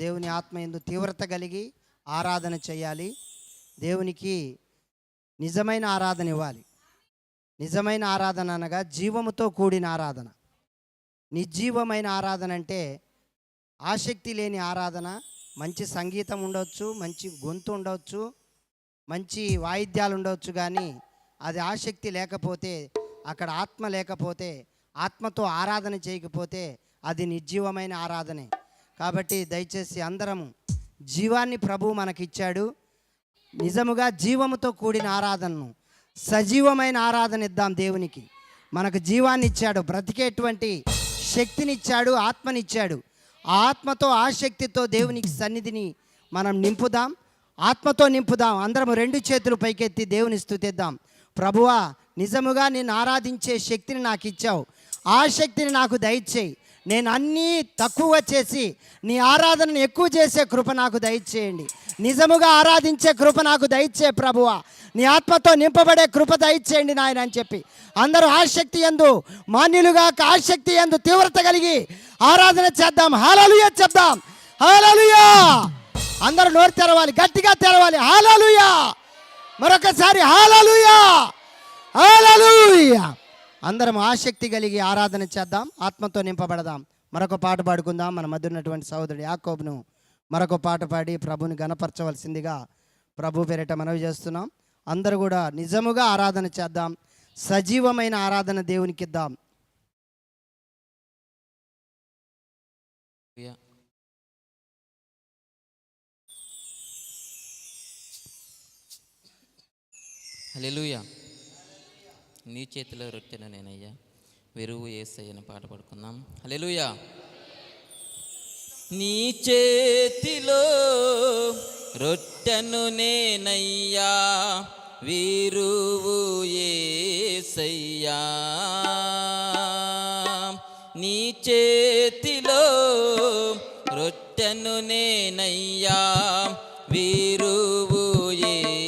దేవుని ఆత్మయందు తీవ్రత కలిగి ఆరాధన చేయాలి. దేవునికి నిజమైన ఆరాధన ఇవ్వాలి. నిజమైన ఆరాధన అనగా జీవముతో కూడిన ఆరాధన. నిర్జీవమైన ఆరాధన అంటే ఆసక్తి లేని ఆరాధన. మంచి సంగీతం ఉండవచ్చు, మంచి గొంతు ఉండవచ్చు, మంచి వాయిద్యాలు ఉండవచ్చు, కానీ అది ఆసక్తి లేకపోతే, అక్కడ ఆత్మ లేకపోతే, ఆత్మతో ఆరాధన చేయకపోతే అది నిర్జీవమైన ఆరాధనే. కాబట్టి దయచేసి అందరము జీవాన్ని ప్రభువు మనకిచ్చాడు. నిజముగా జీవముతో కూడిన ఆరాధనను, సజీవమైన ఆరాధన ఇద్దాం దేవునికి. మనకు జీవాన్ని ఇచ్చాడు, బ్రతికేటువంటి శక్తినిచ్చాడు, ఆత్మనిచ్చాడు. ఆ ఆత్మతో ఆసక్తితో దేవునికి సన్నిధిని మనం నింపుదాం, ఆత్మతో నింపుదాం. అందరము రెండు చేతులు పైకెత్తి దేవుని స్తుతిద్దాం. ప్రభువా, నిజముగా నేను ఆరాధించే శక్తిని నాకు ఇచ్చావు, ఆ శక్తిని నాకు దయచేయి. నేను అన్నీ తక్కువ చేసి నీ ఆరాధనను ఎక్కువ చేసే కృప నాకు దయచేయండి. నిజముగా ఆరాధించే కృప నాకు దయచే ప్రభువా, నీ ఆత్మతో నింపబడే కృప దయచేయండి నాయన అని చెప్పి అందరూ ఆసక్తి యందు మాన్యులుగా, ఆసక్తి యందు తీవ్రత కలిగి ఆరాధన చేద్దాం. హల్లెలూయా చెప్దాం. హల్లెలూయా. అందరూ నోరు తెరవాలి, గట్టిగా తెరవాలి. హల్లెలూయా. మరొకసారి హల్లెలూయా, హల్లెలూయా. అందరం ఆసక్తి కలిగి ఆరాధన చేద్దాం, ఆత్మతో నింపబడదాం. మరొక పాట పాడుకుందాం. మన మధ్య ఉన్నటువంటి సహోదరుడు యాకోబును మరొక పాట పాడి ప్రభుని గణపరచవలసిందిగా ప్రభు పేరిట మనవి చేస్తున్నాం. అందరూ కూడా నిజముగా ఆరాధన చేద్దాం, సజీవమైన ఆరాధన దేవునికి ఇద్దాం. హల్లెలూయా. నీ చేతిలో రొట్టెను నేనయ్యా, వెరువు యేసయ్యని పాట పాడుకుందాం. హల్లెలూయా. నీ చేతిలో రొట్టెను నేనయ్యా, వెరువు యేసయ్యా. నీ చేతిలో రొట్టెను నేనయ్యా, వెరువు యేసయ్యా.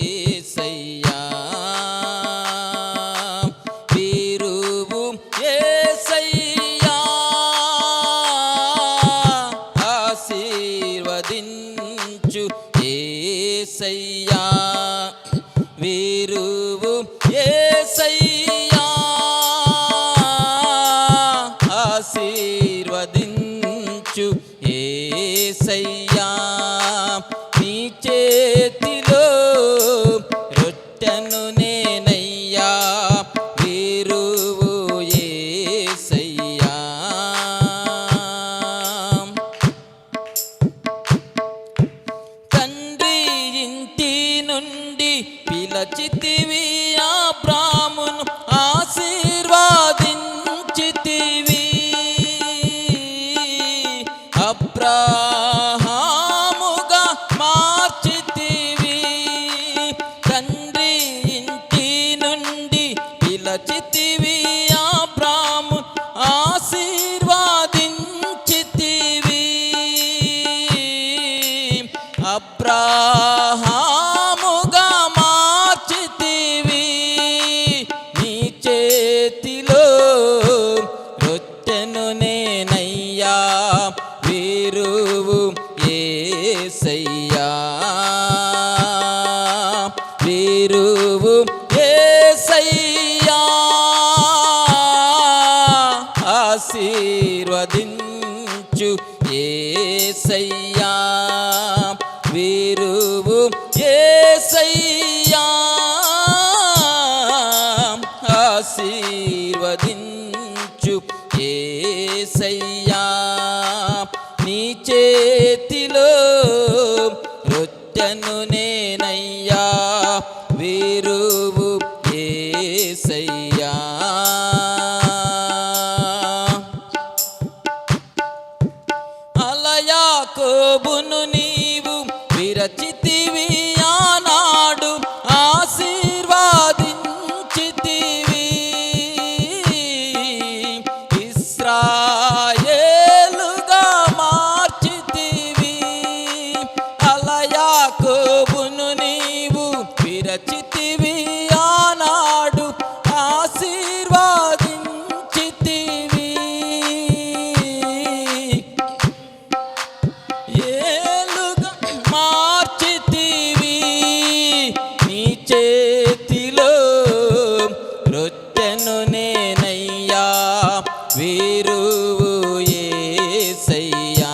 మేలుగా మార్చితివి, నీ చేతిలో రొట్టెను నేనయ్యా వీరువు యేసయ్యా,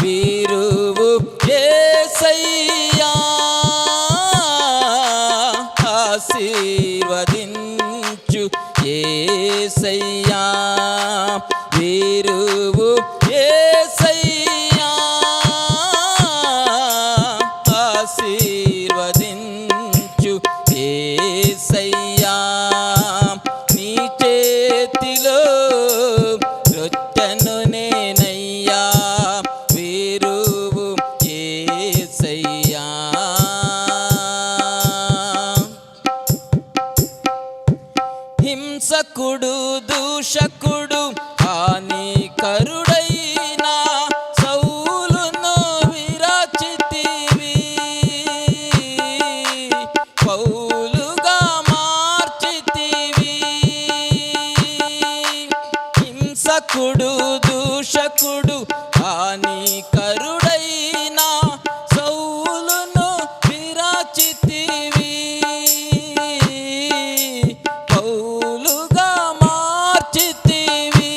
వీరువు యేసయ్యా ఆశీర్వదించు యేసయ్యా, వీరువు యేసయ్యా ఆశీర్వదించు యేసయ్యా, నీ చేతిలో రొట్టెను నేనయ్యా వీరువు యేసయ్యా. హింసకుడు దూషకుడు నీ కరుడైనా సౌలును విరచితివి, పౌలుగా మార్చితివి. హింసకుడు దూషకుడు నీ కరుడైనా సౌలును విరచితివి, పౌలుగా మార్చితివి.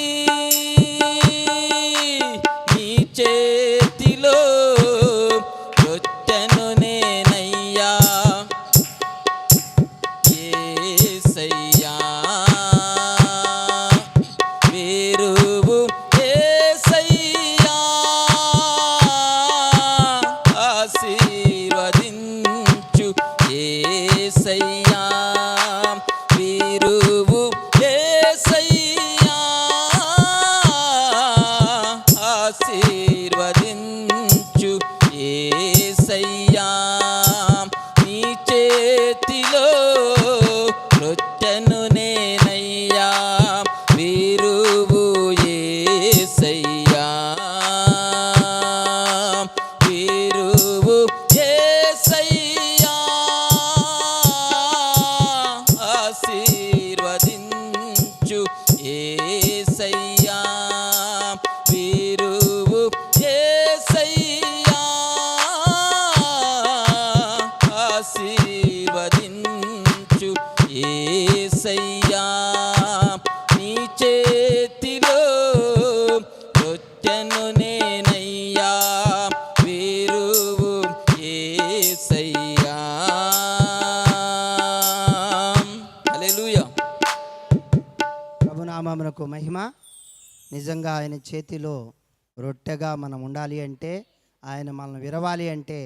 ప్రభునామమునకు మహిమ. నిజంగా ఆయన చేతిలో రొట్టెగా మనం ఉండాలి అంటే, ఆయన మనల్ని విరవాలి అంటే,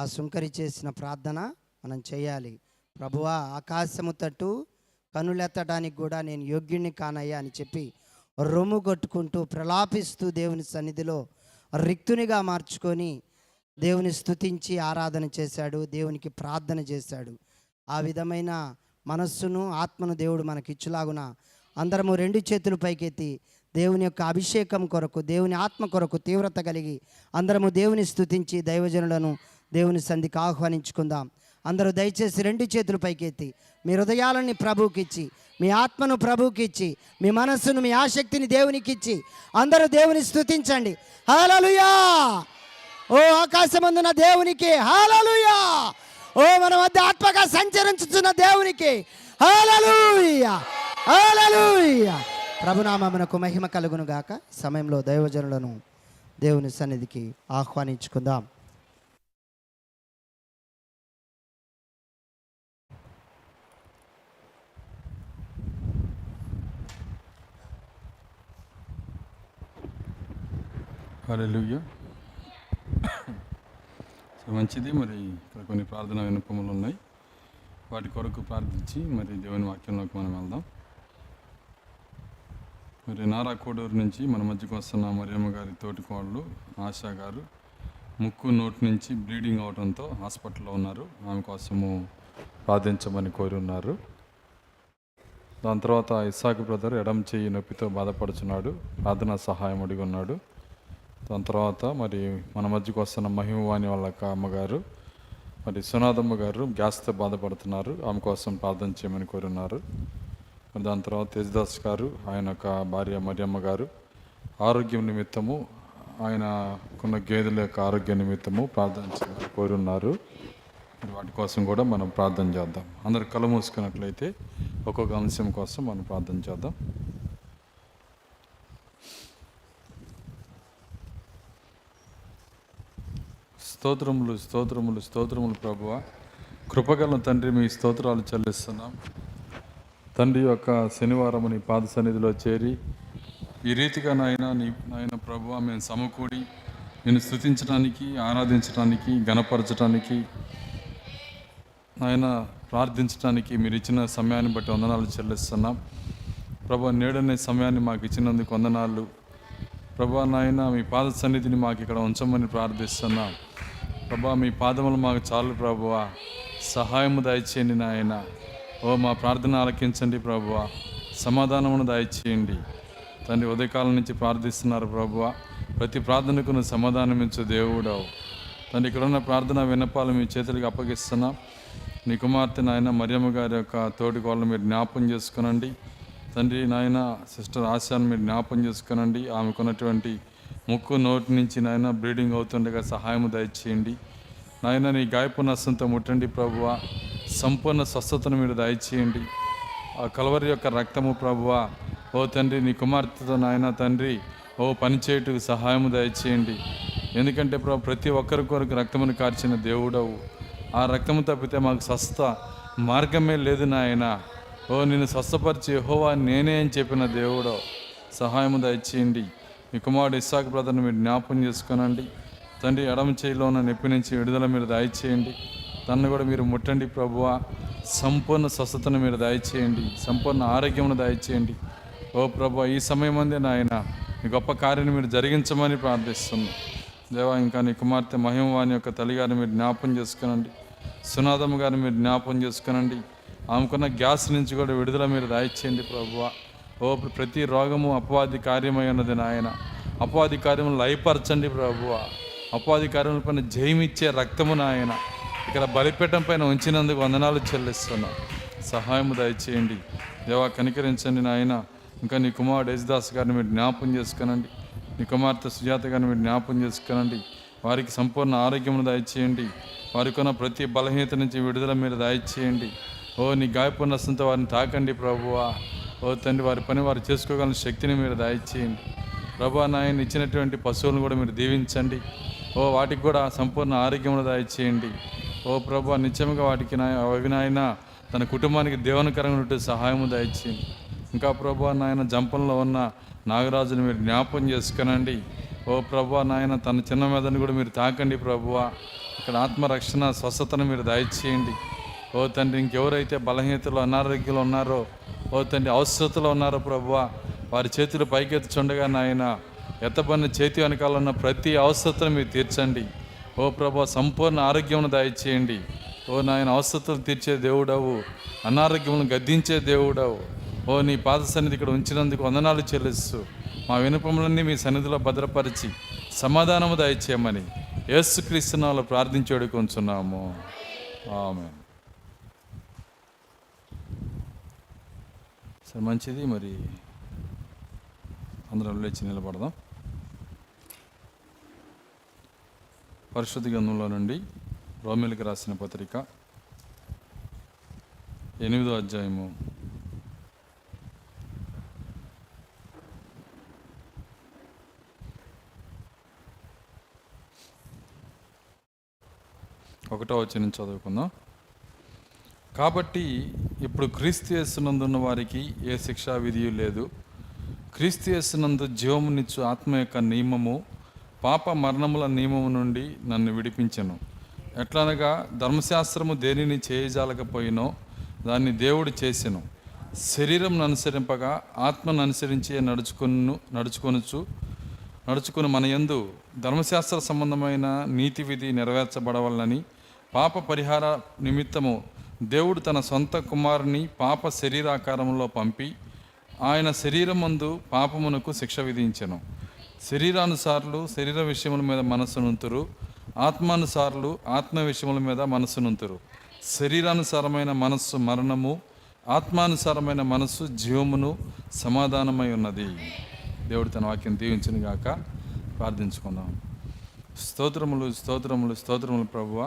ఆ సుంకరి చేసిన ప్రార్థన మనం చేయాలి. ప్రభువా, ఆకాశము తట్టు కనులెత్తడానికి కూడా నేను యోగ్యుణ్ణి కానయ్యా అని చెప్పి రొమ్ము కొట్టుకుంటూ ప్రలాపిస్తూ దేవుని సన్నిధిలో రిక్తునిగా మార్చుకొని దేవుని స్తుతించి ఆరాధన చేశాడు, దేవునికి ప్రార్థన చేశాడు. ఆ విధమైన మనస్సును ఆత్మను దేవుడు మనకిచ్చులాగున అందరము రెండు చేతులు పైకెత్తి దేవుని యొక్క అభిషేకం కొరకు, దేవుని ఆత్మ కొరకు తీవ్రత కలిగి అందరము దేవుని స్తుతించి దైవజనులను దేవుని సన్నిధికి ఆహ్వానించుకుందాం. అందరూ దయచేసి రెండు చేతులు పైకెత్తి మీ హృదయాలని ప్రభువుకిచ్చి, మీ ఆత్మను ప్రభువుకిచ్చి, మీ మనస్సును మీ ఆసక్తిని దేవునికిచ్చి అందరూ దేవుని స్తుతించండి. హల్లెలూయా. ఓ ఆకాశమందున దేవునికి హల్లెలూయా. ఓ మన మధ్య ఆత్మగా సంచరించుతున్న దేవునికి హల్లెలూయా, హల్లెలూయా. ప్రభునామమునకు మహిమ కలుగును గాక. సమయంలో దైవజనులను దేవుని సన్నిధికి ఆహ్వానించుకుందాం. హల్లెలూయా. మంచిది. మరి ఇక్కడ కొన్ని ప్రార్థన విన్నపములు ఉన్నాయి, వాటి కొరకు ప్రార్థించి మరి దేవుని వాక్యంలోకి మనం వెళ్దాం. మరి నారా కోడూరు నుంచి మన మధ్యకు వస్తున్న మరియమ్మ గారి తోటి కోడలు ఆశా గారు ముక్కు నోటి నుంచి బ్లీడింగ్ అవడంతో హాస్పిటల్లో ఉన్నారు. ఆమె కోసము ప్రార్థించమని కోరి ఉన్నారు. దాని తర్వాత ఇస్సాకు బ్రదర్ ఎడమ చేయి నొప్పితో బాధపడుచున్నాడు, ప్రార్థన సహాయం అడిగి ఉన్నాడు. దాని తర్వాత మరి మన మధ్యకు వస్తున్న మహిమవాణి వాళ్ళ అమ్మగారు మరి సునాదమ్మ గారు గ్యాస్తో బాధపడుతున్నారు, ఆమె కోసం ప్రార్థన చేయమని కోరున్నారు. దాని తర్వాత తేజదాస్ గారు, ఆయన యొక్క భార్య మరియమ్మ గారు ఆరోగ్యం నిమిత్తము ఆయనకున్న గేదెల యొక్క ఆరోగ్య నిమిత్తము ప్రార్థన కోరున్నారు. వాటి కోసం కూడా మనం ప్రార్థన చేద్దాం. అందరు కళ్ళు మూసుకున్నట్లయితే ఒక్కొక్క అంశం కోసం మనం ప్రార్థన చేద్దాం. స్తోత్రములు స్తోత్రములు స్తోత్రములు ప్రభువా, కృపగల తండ్రి మీ స్తోత్రాలు చెల్లిస్తున్నాం. తండ్రి యొక్క శనివారం నీ పాద సన్నిధిలో చేరి ఈ రీతిగా నాయన ప్రభువా మేము సమకూడి నేను స్తుతించడానికి, ఆరాధించడానికి, ఘనపరచడానికి, నాయన ప్రార్థించడానికి మీరు ఇచ్చిన సమయాన్ని బట్టి వందనాలు చెల్లిస్తున్నాం. ప్రభువా నేడనే సమయాన్ని మాకు ఇచ్చినందుకు వందనాలు. ప్రభువా నాయన మీ పాద సన్నిధిని మాకు ఇక్కడ ఉంచమని ప్రార్థిస్తున్నాం. ప్రభువా మీ పాదములు మాకు చాలు. ప్రభువా సహాయము దయచేయండి నాయన. ఓ మా ప్రార్థన ఆలకించండి. ప్రభువా సమాధానమును దయచేయండి. తండ్రి ఉదయకాలం నుంచి ప్రార్థిస్తున్నారు. ప్రభువా ప్రతి ప్రార్థనకు నువ్వు సమాధానం ఇచ్చు దేవుడవు. తండ్రి ఇక్కడున్న ప్రార్థన విన్నపాలు మీ చేతులకు అప్పగిస్తున్నాం. నీ కుమార్తె నాయన మరియమ్మ గారి యొక్క తోటి కోళ్ళను మీరు జ్ఞాపం చేసుకునండి. తండ్రి నాయన సిస్టర్ ఆశాను మీరు జ్ఞాపం చేసుకునండి. ఆమెకున్నటువంటి ముక్కు నోటి నుంచి నాయన బ్లీడింగ్ అవుతుండగా సహాయం దయచేయండి. నాయన నీ గాయపు నష్టంతో ముట్టండి. ప్రభువా సంపూర్ణ స్వస్థతను మీరు దయచేయండి. ఆ కలవరి యొక్క రక్తము ప్రభువా ఓ తండ్రి నీ కుమార్తెతో నాయన తండ్రి ఓ పనిచేయటకు సహాయం దయచేయండి. ఎందుకంటే ప్రభు ప్రతి ఒక్కరి కొరకు రక్తమును కార్చిన దేవుడవు. ఆ రక్తము తప్పితే మాకు స్వస్థ మార్గమే లేదు నాయన. ఓ నిన్ను స్వస్థపరిచి యెహోవా నేనే అని చెప్పిన దేవుడో సహాయము దయచేయండి. మీ కుమారుడు ఇస్సాకు బ్రదర్ని మీరు జ్ఞాపం చేసుకునండి. తండ్రి ఎడమ చేయిలో ఉన్న నొప్పి నుంచి విడుదల మీరు దయచేయండి. తనను కూడా మీరు ముట్టండి. ప్రభువా సంపూర్ణ స్వస్థతను మీరు దయచేయండి, సంపూర్ణ ఆరోగ్యమును దయచేయండి. ఓ ప్రభువా ఈ సమయం అందే నాయన మీ గొప్ప కార్యాన్ని మీరు జరిగించమని ప్రార్థిస్తున్నాను. దేవా ఇంకా నీ కుమార్తె మహిమవాణి యొక్క తల్లి గారిని మీరు జ్ఞాపం చేసుకునండి. సునాదమ్మ గారిని మీరు జ్ఞాపం చేసుకునండి. ఆమెకున్న గ్యాస్ నుంచి కూడా విడుదల మీరు దయచేయండి. ప్రభువా ఓ ప్రతి రోగము అపవాది కార్యమై ఉన్నది నాయన. అపవాది కార్యములు లయపరచండి. ప్రభువా అపవాది కార్యముల పైన జయమిచ్చే రక్తము నాయన ఇక్కడ బలిపీఠం పైన ఉంచినందుకు వందనాలు చెల్లిస్తున్నాం. సహాయము దయచేయండి. దేవా కనికరించండి నాయన. ఇంకా నీ కుమారుడు యేసుదాస్ గారిని మీరు జ్ఞాపం చేసుకునండి. నీ కుమార్తె సుజాత గారిని మీరు జ్ఞాపం చేసుకునండి. వారికి సంపూర్ణ ఆరోగ్యమును దయచేయండి. వారికి ఉన్న ప్రతి బలహీనత నుంచి విడుదల మీరు దయచేయండి. ఓ నీ గాయపునస్తంతో వారిని తాకండి. ప్రభువా ఓ తండ్రి వారి పని వారు చేసుకోగల శక్తిని మీరు దయచేయండి. ప్రభువా నాయన ఇచ్చినటువంటి పశువులను కూడా మీరు దీవించండి. ఓ వాటికి కూడా సంపూర్ణ ఆరోగ్యమును దయచేయండి. ఓ ప్రభువా నిత్యముగా వాటికి అవినాయన తన కుటుంబానికి దేవనకరంగా సహాయము దయచేయండి. ఇంకా ప్రభువా నాయన జంపంలో ఉన్న నాగరాజుని మీరు జ్ఞాపం చేసుకునండి. ఓ ప్రభువా నాయన తన చిన్న మీదని కూడా మీరు తాకండి. ప్రభువా ఇక్కడ ఆత్మరక్షణ స్వస్థతను మీరు దయచేయండి. ఓ తండ్రి ఇంకెవరైతే బలహీనతలో అనారోగ్యంలో ఉన్నారో ఓ తండ్రి అవసరతలో ఉన్నారో ప్రభువా వారి చేతులు పైకెత్తుండగా నాయన ఎత్తబడిన చేతి వెనకాల ఉన్న ప్రతి అవసరతను మీరు తీర్చండి. ఓ ప్రభువా సంపూర్ణ ఆరోగ్యమును దయచేయండి. ఓ నాయన అవసరతలు తీర్చే దేవుడవు, అనారోగ్యమును గద్దించే దేవుడవు. ఓ నీ పాద సన్నిధి ఇక్కడ ఉంచినందుకు వందనాలు చెల్లిస్తూ మా వినపములన్నీ మీ సన్నిధిలో భద్రపరిచి సమాధానము దయచేయమని యేసుక్రీస్తు నామములో ప్రార్థించేడు కొంచున్నాము. ఆమేన్. సరే మంచిది, మరి అందరం లేచి నిలబడదాం. పరిశుద్ధ గ్రంథంలో నుండి రోమీయులకు రాసిన పత్రిక 8వ అధ్యాయము 1వ వచనం చదువుకుందాం. కాబట్టి ఇప్పుడు క్రీస్తు యేసునందున్న వారికి ఏ శిక్షా విధియు లేదు. క్రీస్తు యేసునందు జీవమునిచ్చు ఆత్మ యొక్క నియమము పాప మరణముల నియమము నుండి నన్ను విడిపించెను. ఎట్లనగా ధర్మశాస్త్రము దేనిని చేయజాలకపోయినో దాన్ని దేవుడు చేసెను. శరీరం అనుసరింపగా ఆత్మను అనుసరించి నడుచుకుని మన యందు ధర్మశాస్త్ర సంబంధమైన నీతి విధి నెరవేర్చబడవలనని పాప పరిహార నిమిత్తము దేవుడు తన సొంత కుమారుని పాప శరీరాకారంలో పంపి ఆయన శరీరమందు పాపమునకు శిక్ష విధించెను. శరీరానుసారులు శరీర విషయముల మీద మనసునుంతురు, ఆత్మానుసారులు ఆత్మ విషయముల మీద మనసునుంతురు. శరీరానుసారమైన మనస్సు మరణము, ఆత్మానుసారమైన మనస్సు జీవమును సమాధానమై ఉన్నది. దేవుడు తన వాక్యం దీవించను గాక. ప్రార్థించుకుందాం. స్తోత్రములు స్తోత్రములు స్తోత్రములు ప్రభువా,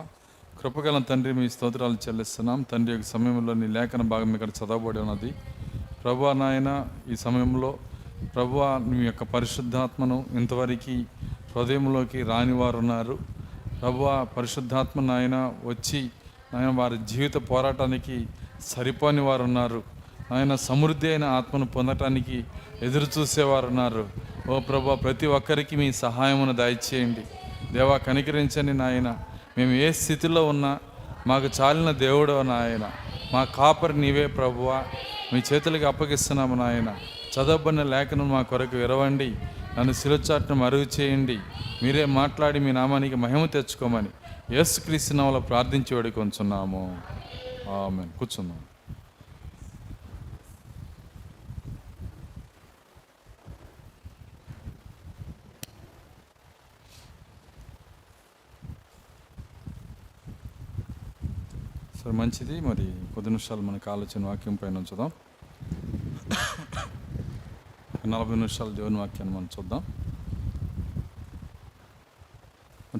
కృపగల తండ్రి మీ స్తోత్రాలు చెల్లిస్తున్నాం తండ్రి. యొక్క సమయంలో నీ లేఖన భాగం ఇక్కడ చదవబడి ఉన్నది ప్రభువా. నాయన ఈ సమయంలో ప్రభువా మీ యొక్క పరిశుద్ధాత్మను ఇంతవరకు హృదయంలోకి రానివారు ఉన్నారు ప్రభువా. పరిశుద్ధాత్మ నాయన వచ్చి నాయన వారి జీవిత పోరాటానికి సరిపోని వారు ఉన్నారు నాయన. సమృద్ధి అయిన ఆత్మను పొందటానికి ఎదురు చూసేవారు ఉన్నారు. ఓ ప్రభువా, ప్రతి ఒక్కరికి మీ సహాయమును దయచేయండి దేవా, కనికరించండి నాయన. మేము ఏ స్థితిలో ఉన్నా మాకు చాలిన దేవుడో నాయన, మా కాపరి నీవే ప్రభువా. మీ చేతులకి అప్పగిస్తున్నాము నాయన. చదవబడిన లేఖను మా కొరకు విరవండి, నన్ను శిలుచాట్ను మరుగు చేయండి, మీరే మాట్లాడి మీ నామానికి మహిమ తెచ్చుకోమని యేసుక్రీస్తు నామములో ప్రార్థించి వేడుకొంచున్నాము. ఆమేన్. కూర్చున్నాం. సరే మంచిది, మరి కొద్ది నిమిషాలు మనకు ఆలోచన వాక్యం పైన ఉంచుదాం. 40 నిమిషాలు దేవుని వాక్యాన్ని మనం చూద్దాం.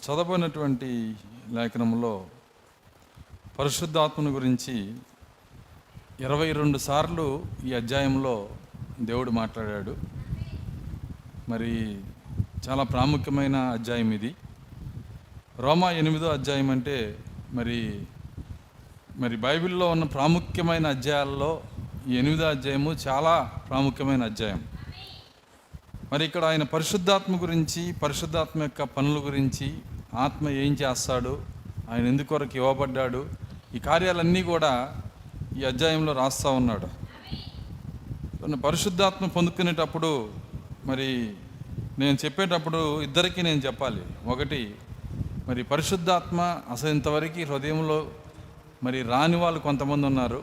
చదవబడినటువంటి లేఖనంలో పరిశుద్ధాత్మను గురించి 22 సార్లు ఈ అధ్యాయంలో దేవుడు మాట్లాడాడు. మరి చాలా ప్రాముఖ్యమైన అధ్యాయం ఇది. రోమా 8వ అధ్యాయం అంటే మరి బైబిల్లో ఉన్న ప్రాముఖ్యమైన అధ్యాయాల్లో 8వ అధ్యాయము చాలా ప్రాముఖ్యమైన అధ్యాయం. మరి ఇక్కడ ఆయన పరిశుద్ధాత్మ గురించి, పరిశుద్ధాత్మ యొక్క పనుల గురించి, ఆత్మ ఏం చేస్తాడు, ఆయన ఎందుకొరకు ఇవ్వబడ్డాడు, ఈ కార్యాలన్నీ కూడా ఈ అధ్యాయంలో రాస్తూ ఉన్నాడు. పరిశుద్ధాత్మ పొందుకునేటప్పుడు మరి నేను చెప్పేటప్పుడు ఇద్దరికీ నేను చెప్పాలి. ఒకటి, మరి పరిశుద్ధాత్మ అసలు ఇంతవరకు హృదయంలో మరి రాని వాళ్ళు కొంతమంది ఉన్నారు.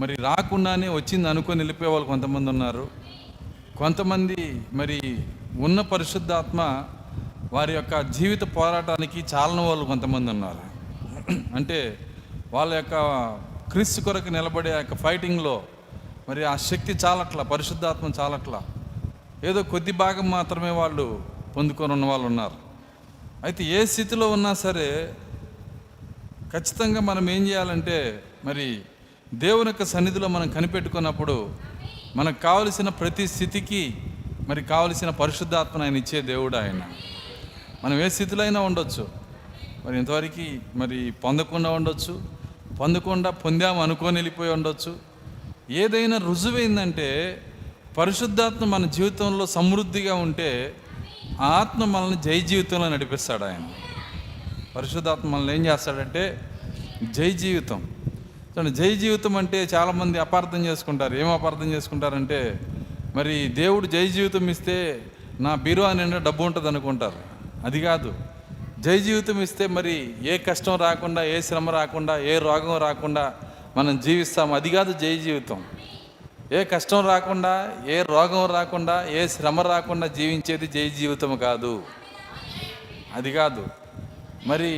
మరి రాకుండానే వచ్చింది అనుకొని వెళ్ళిపోయేవాళ్ళు కొంతమంది ఉన్నారు. కొంతమంది మరి ఉన్న పరిశుద్ధాత్మ వారి యొక్క జీవిత పోరాటానికి చాలని వాళ్ళు కొంతమంది ఉన్నారు. అంటే వాళ్ళ యొక్క క్రీస్తు కొరకు నిలబడే ఆ యొక్క ఫైటింగ్లో మరి ఆ శక్తి చాలట్లా, పరిశుద్ధాత్మ చాలట్లా, ఏదో కొద్ది భాగం మాత్రమే వాళ్ళు పొందుకొని ఉన్న వాళ్ళు ఉన్నారు. అయితే ఏ స్థితిలో ఉన్నా సరే ఖచ్చితంగా మనం ఏం చేయాలంటే మరి దేవుని యొక్క సన్నిధిలో మనం కనిపెట్టుకున్నప్పుడు మనకు కావలసిన ప్రతి స్థితికి మరి కావలసిన పరిశుద్ధాత్మను ఆయన ఇచ్చే దేవుడు. ఆయన మనం ఏ స్థితిలో అయినా ఉండొచ్చు, మరి ఇంతవరకు మరి పొందకుండా ఉండొచ్చు, పొందకుండా పొందాము అనుకొని వెళ్ళిపోయి ఉండొచ్చు. ఏదైనా రుజువైందంటే పరిశుద్ధాత్మ మన జీవితంలో సమృద్ధిగా ఉంటే ఆ ఆత్మ మనల్ని జయ జీవితంలో నడిపిస్తాడు. ఆయన పరిశుద్ధాత్మ మనల్ని ఏం చేస్తాడంటే జై జీవితం. జై జీవితం అంటే చాలామంది అపార్థం చేసుకుంటారు. ఏం అపార్థం చేసుకుంటారంటే మరి దేవుడు జై జీవితం ఇస్తే నా బీరువా నిండా డబ్బు ఉంటుంది అనుకుంటారు. అది కాదు. జై జీవితం ఇస్తే మరి ఏ కష్టం రాకుండా, ఏ శ్రమ రాకుండా, ఏ రోగం రాకుండా మనం జీవిస్తాము. అది కాదు జై జీవితం. ఏ కష్టం రాకుండా, ఏ రోగం రాకుండా, ఏ శ్రమ రాకుండా జీవించేది జై జీవితం కాదు. అది కాదు. మరి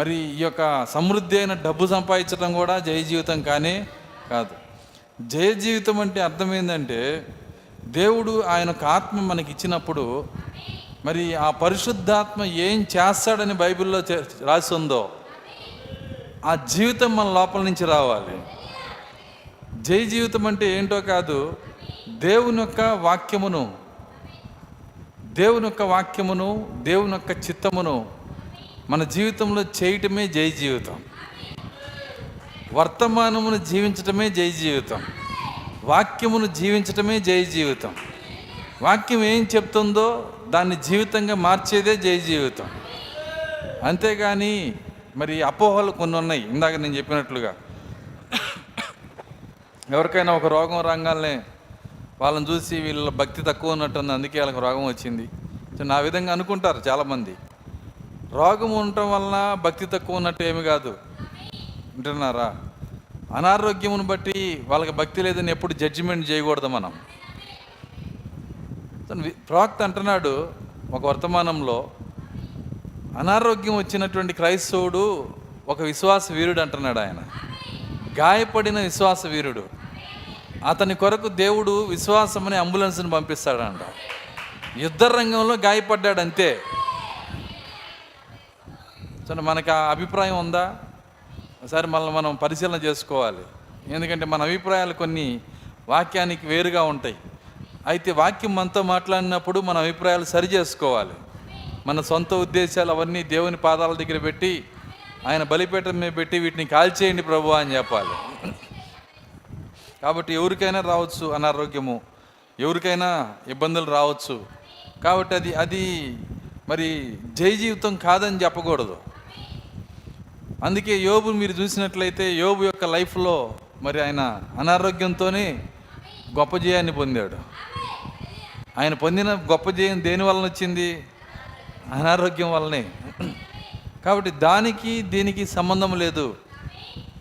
మరి ఈ యొక్క సమృద్ధి అయిన డబ్బు సంపాదించడం కూడా జయ జీవితం కానీ కాదు. జయ జీవితం అంటే అర్థం ఏంటంటే దేవుడు ఆయన యొక్క ఆత్మ మనకి ఇచ్చినప్పుడు మరి ఆ పరిశుద్ధాత్మ ఏం చేస్తాడని బైబిల్లో రాసి ఉందో ఆ జీవితం మన లోపల నుంచి రావాలి. జయ జీవితం అంటే ఏంటో కాదు, దేవుని యొక్క వాక్యమును, దేవుని యొక్క వాక్యమును, దేవుని యొక్క చిత్తమును మన జీవితంలో చేయటమే జయ జీవితం. వర్తమానమును జీవించటమే జయ జీవితం. వాక్యమును జీవించటమే జయ జీవితం. వాక్యం ఏం చెప్తుందో దాన్ని జీవితంగా మార్చేదే జయ జీవితం. అంతేగాని మరి అపోహలు కొన్ని ఉన్నాయి. ఇందాక నేను చెప్పినట్లుగా ఎవరికైనా ఒక రోగం రాగానే వాళ్ళని చూసి వీళ్ళ భక్తి తక్కువ ఉన్నట్టుంది, అందుకే వాళ్ళకి రోగం వచ్చింది నా విధంగా అనుకుంటారు చాలామంది. రోగం ఉండటం వలన భక్తి తక్కువ ఉన్నట్టు ఏమి కాదు, వింటున్నారా? అనారోగ్యమును బట్టి వాళ్ళకి భక్తి లేదని ఎప్పుడు జడ్జిమెంట్ చేయకూడదు మనం. ప్రవక్త అంటున్నాడు ఒక వర్తమానంలో, అనారోగ్యం వచ్చినటువంటి క్రైస్తవుడు ఒక విశ్వాస వీరుడు అంటున్నాడు ఆయన. గాయపడిన విశ్వాస వీరుడు, అతని కొరకు దేవుడు విశ్వాసం అనే అంబులెన్స్ని పంపిస్తాడంట. యుద్ధ రంగంలో గాయపడ్డాడు అంతే. సో మనకు ఆ అభిప్రాయం ఉందా? ఒకసారి మనల్ని మనం పరిశీలన చేసుకోవాలి. ఎందుకంటే మన అభిప్రాయాలు కొన్ని వాక్యానికి వేరుగా ఉంటాయి. అయితే వాక్యం మనతో మాట్లాడినప్పుడు మన అభిప్రాయాలు సరి చేసుకోవాలి. మన సొంత ఉద్దేశాలు అవన్నీ దేవుని పాదాల దగ్గర పెట్టి, ఆయన బలిపీఠం మీద పెట్టి, వీటిని కాల్చేయండి ప్రభువా అని చెప్పాలి. కాబట్టి ఎవరికైనా రావచ్చు అనారోగ్యము, ఎవరికైనా ఇబ్బందులు రావచ్చు. కాబట్టి అది అది మరి జయ జీవితం కాదని చెప్పకూడదు. అందుకే యోబు మీరు చూసినట్లయితే యోబు యొక్క లైఫ్లో మరి ఆయన అనారోగ్యంతోనే గొప్ప జయాన్ని పొందాడు. ఆయన పొందిన గొప్ప జయం దేని వలన వచ్చింది? అనారోగ్యం వల్లనే. కాబట్టి దానికి దీనికి సంబంధం లేదు.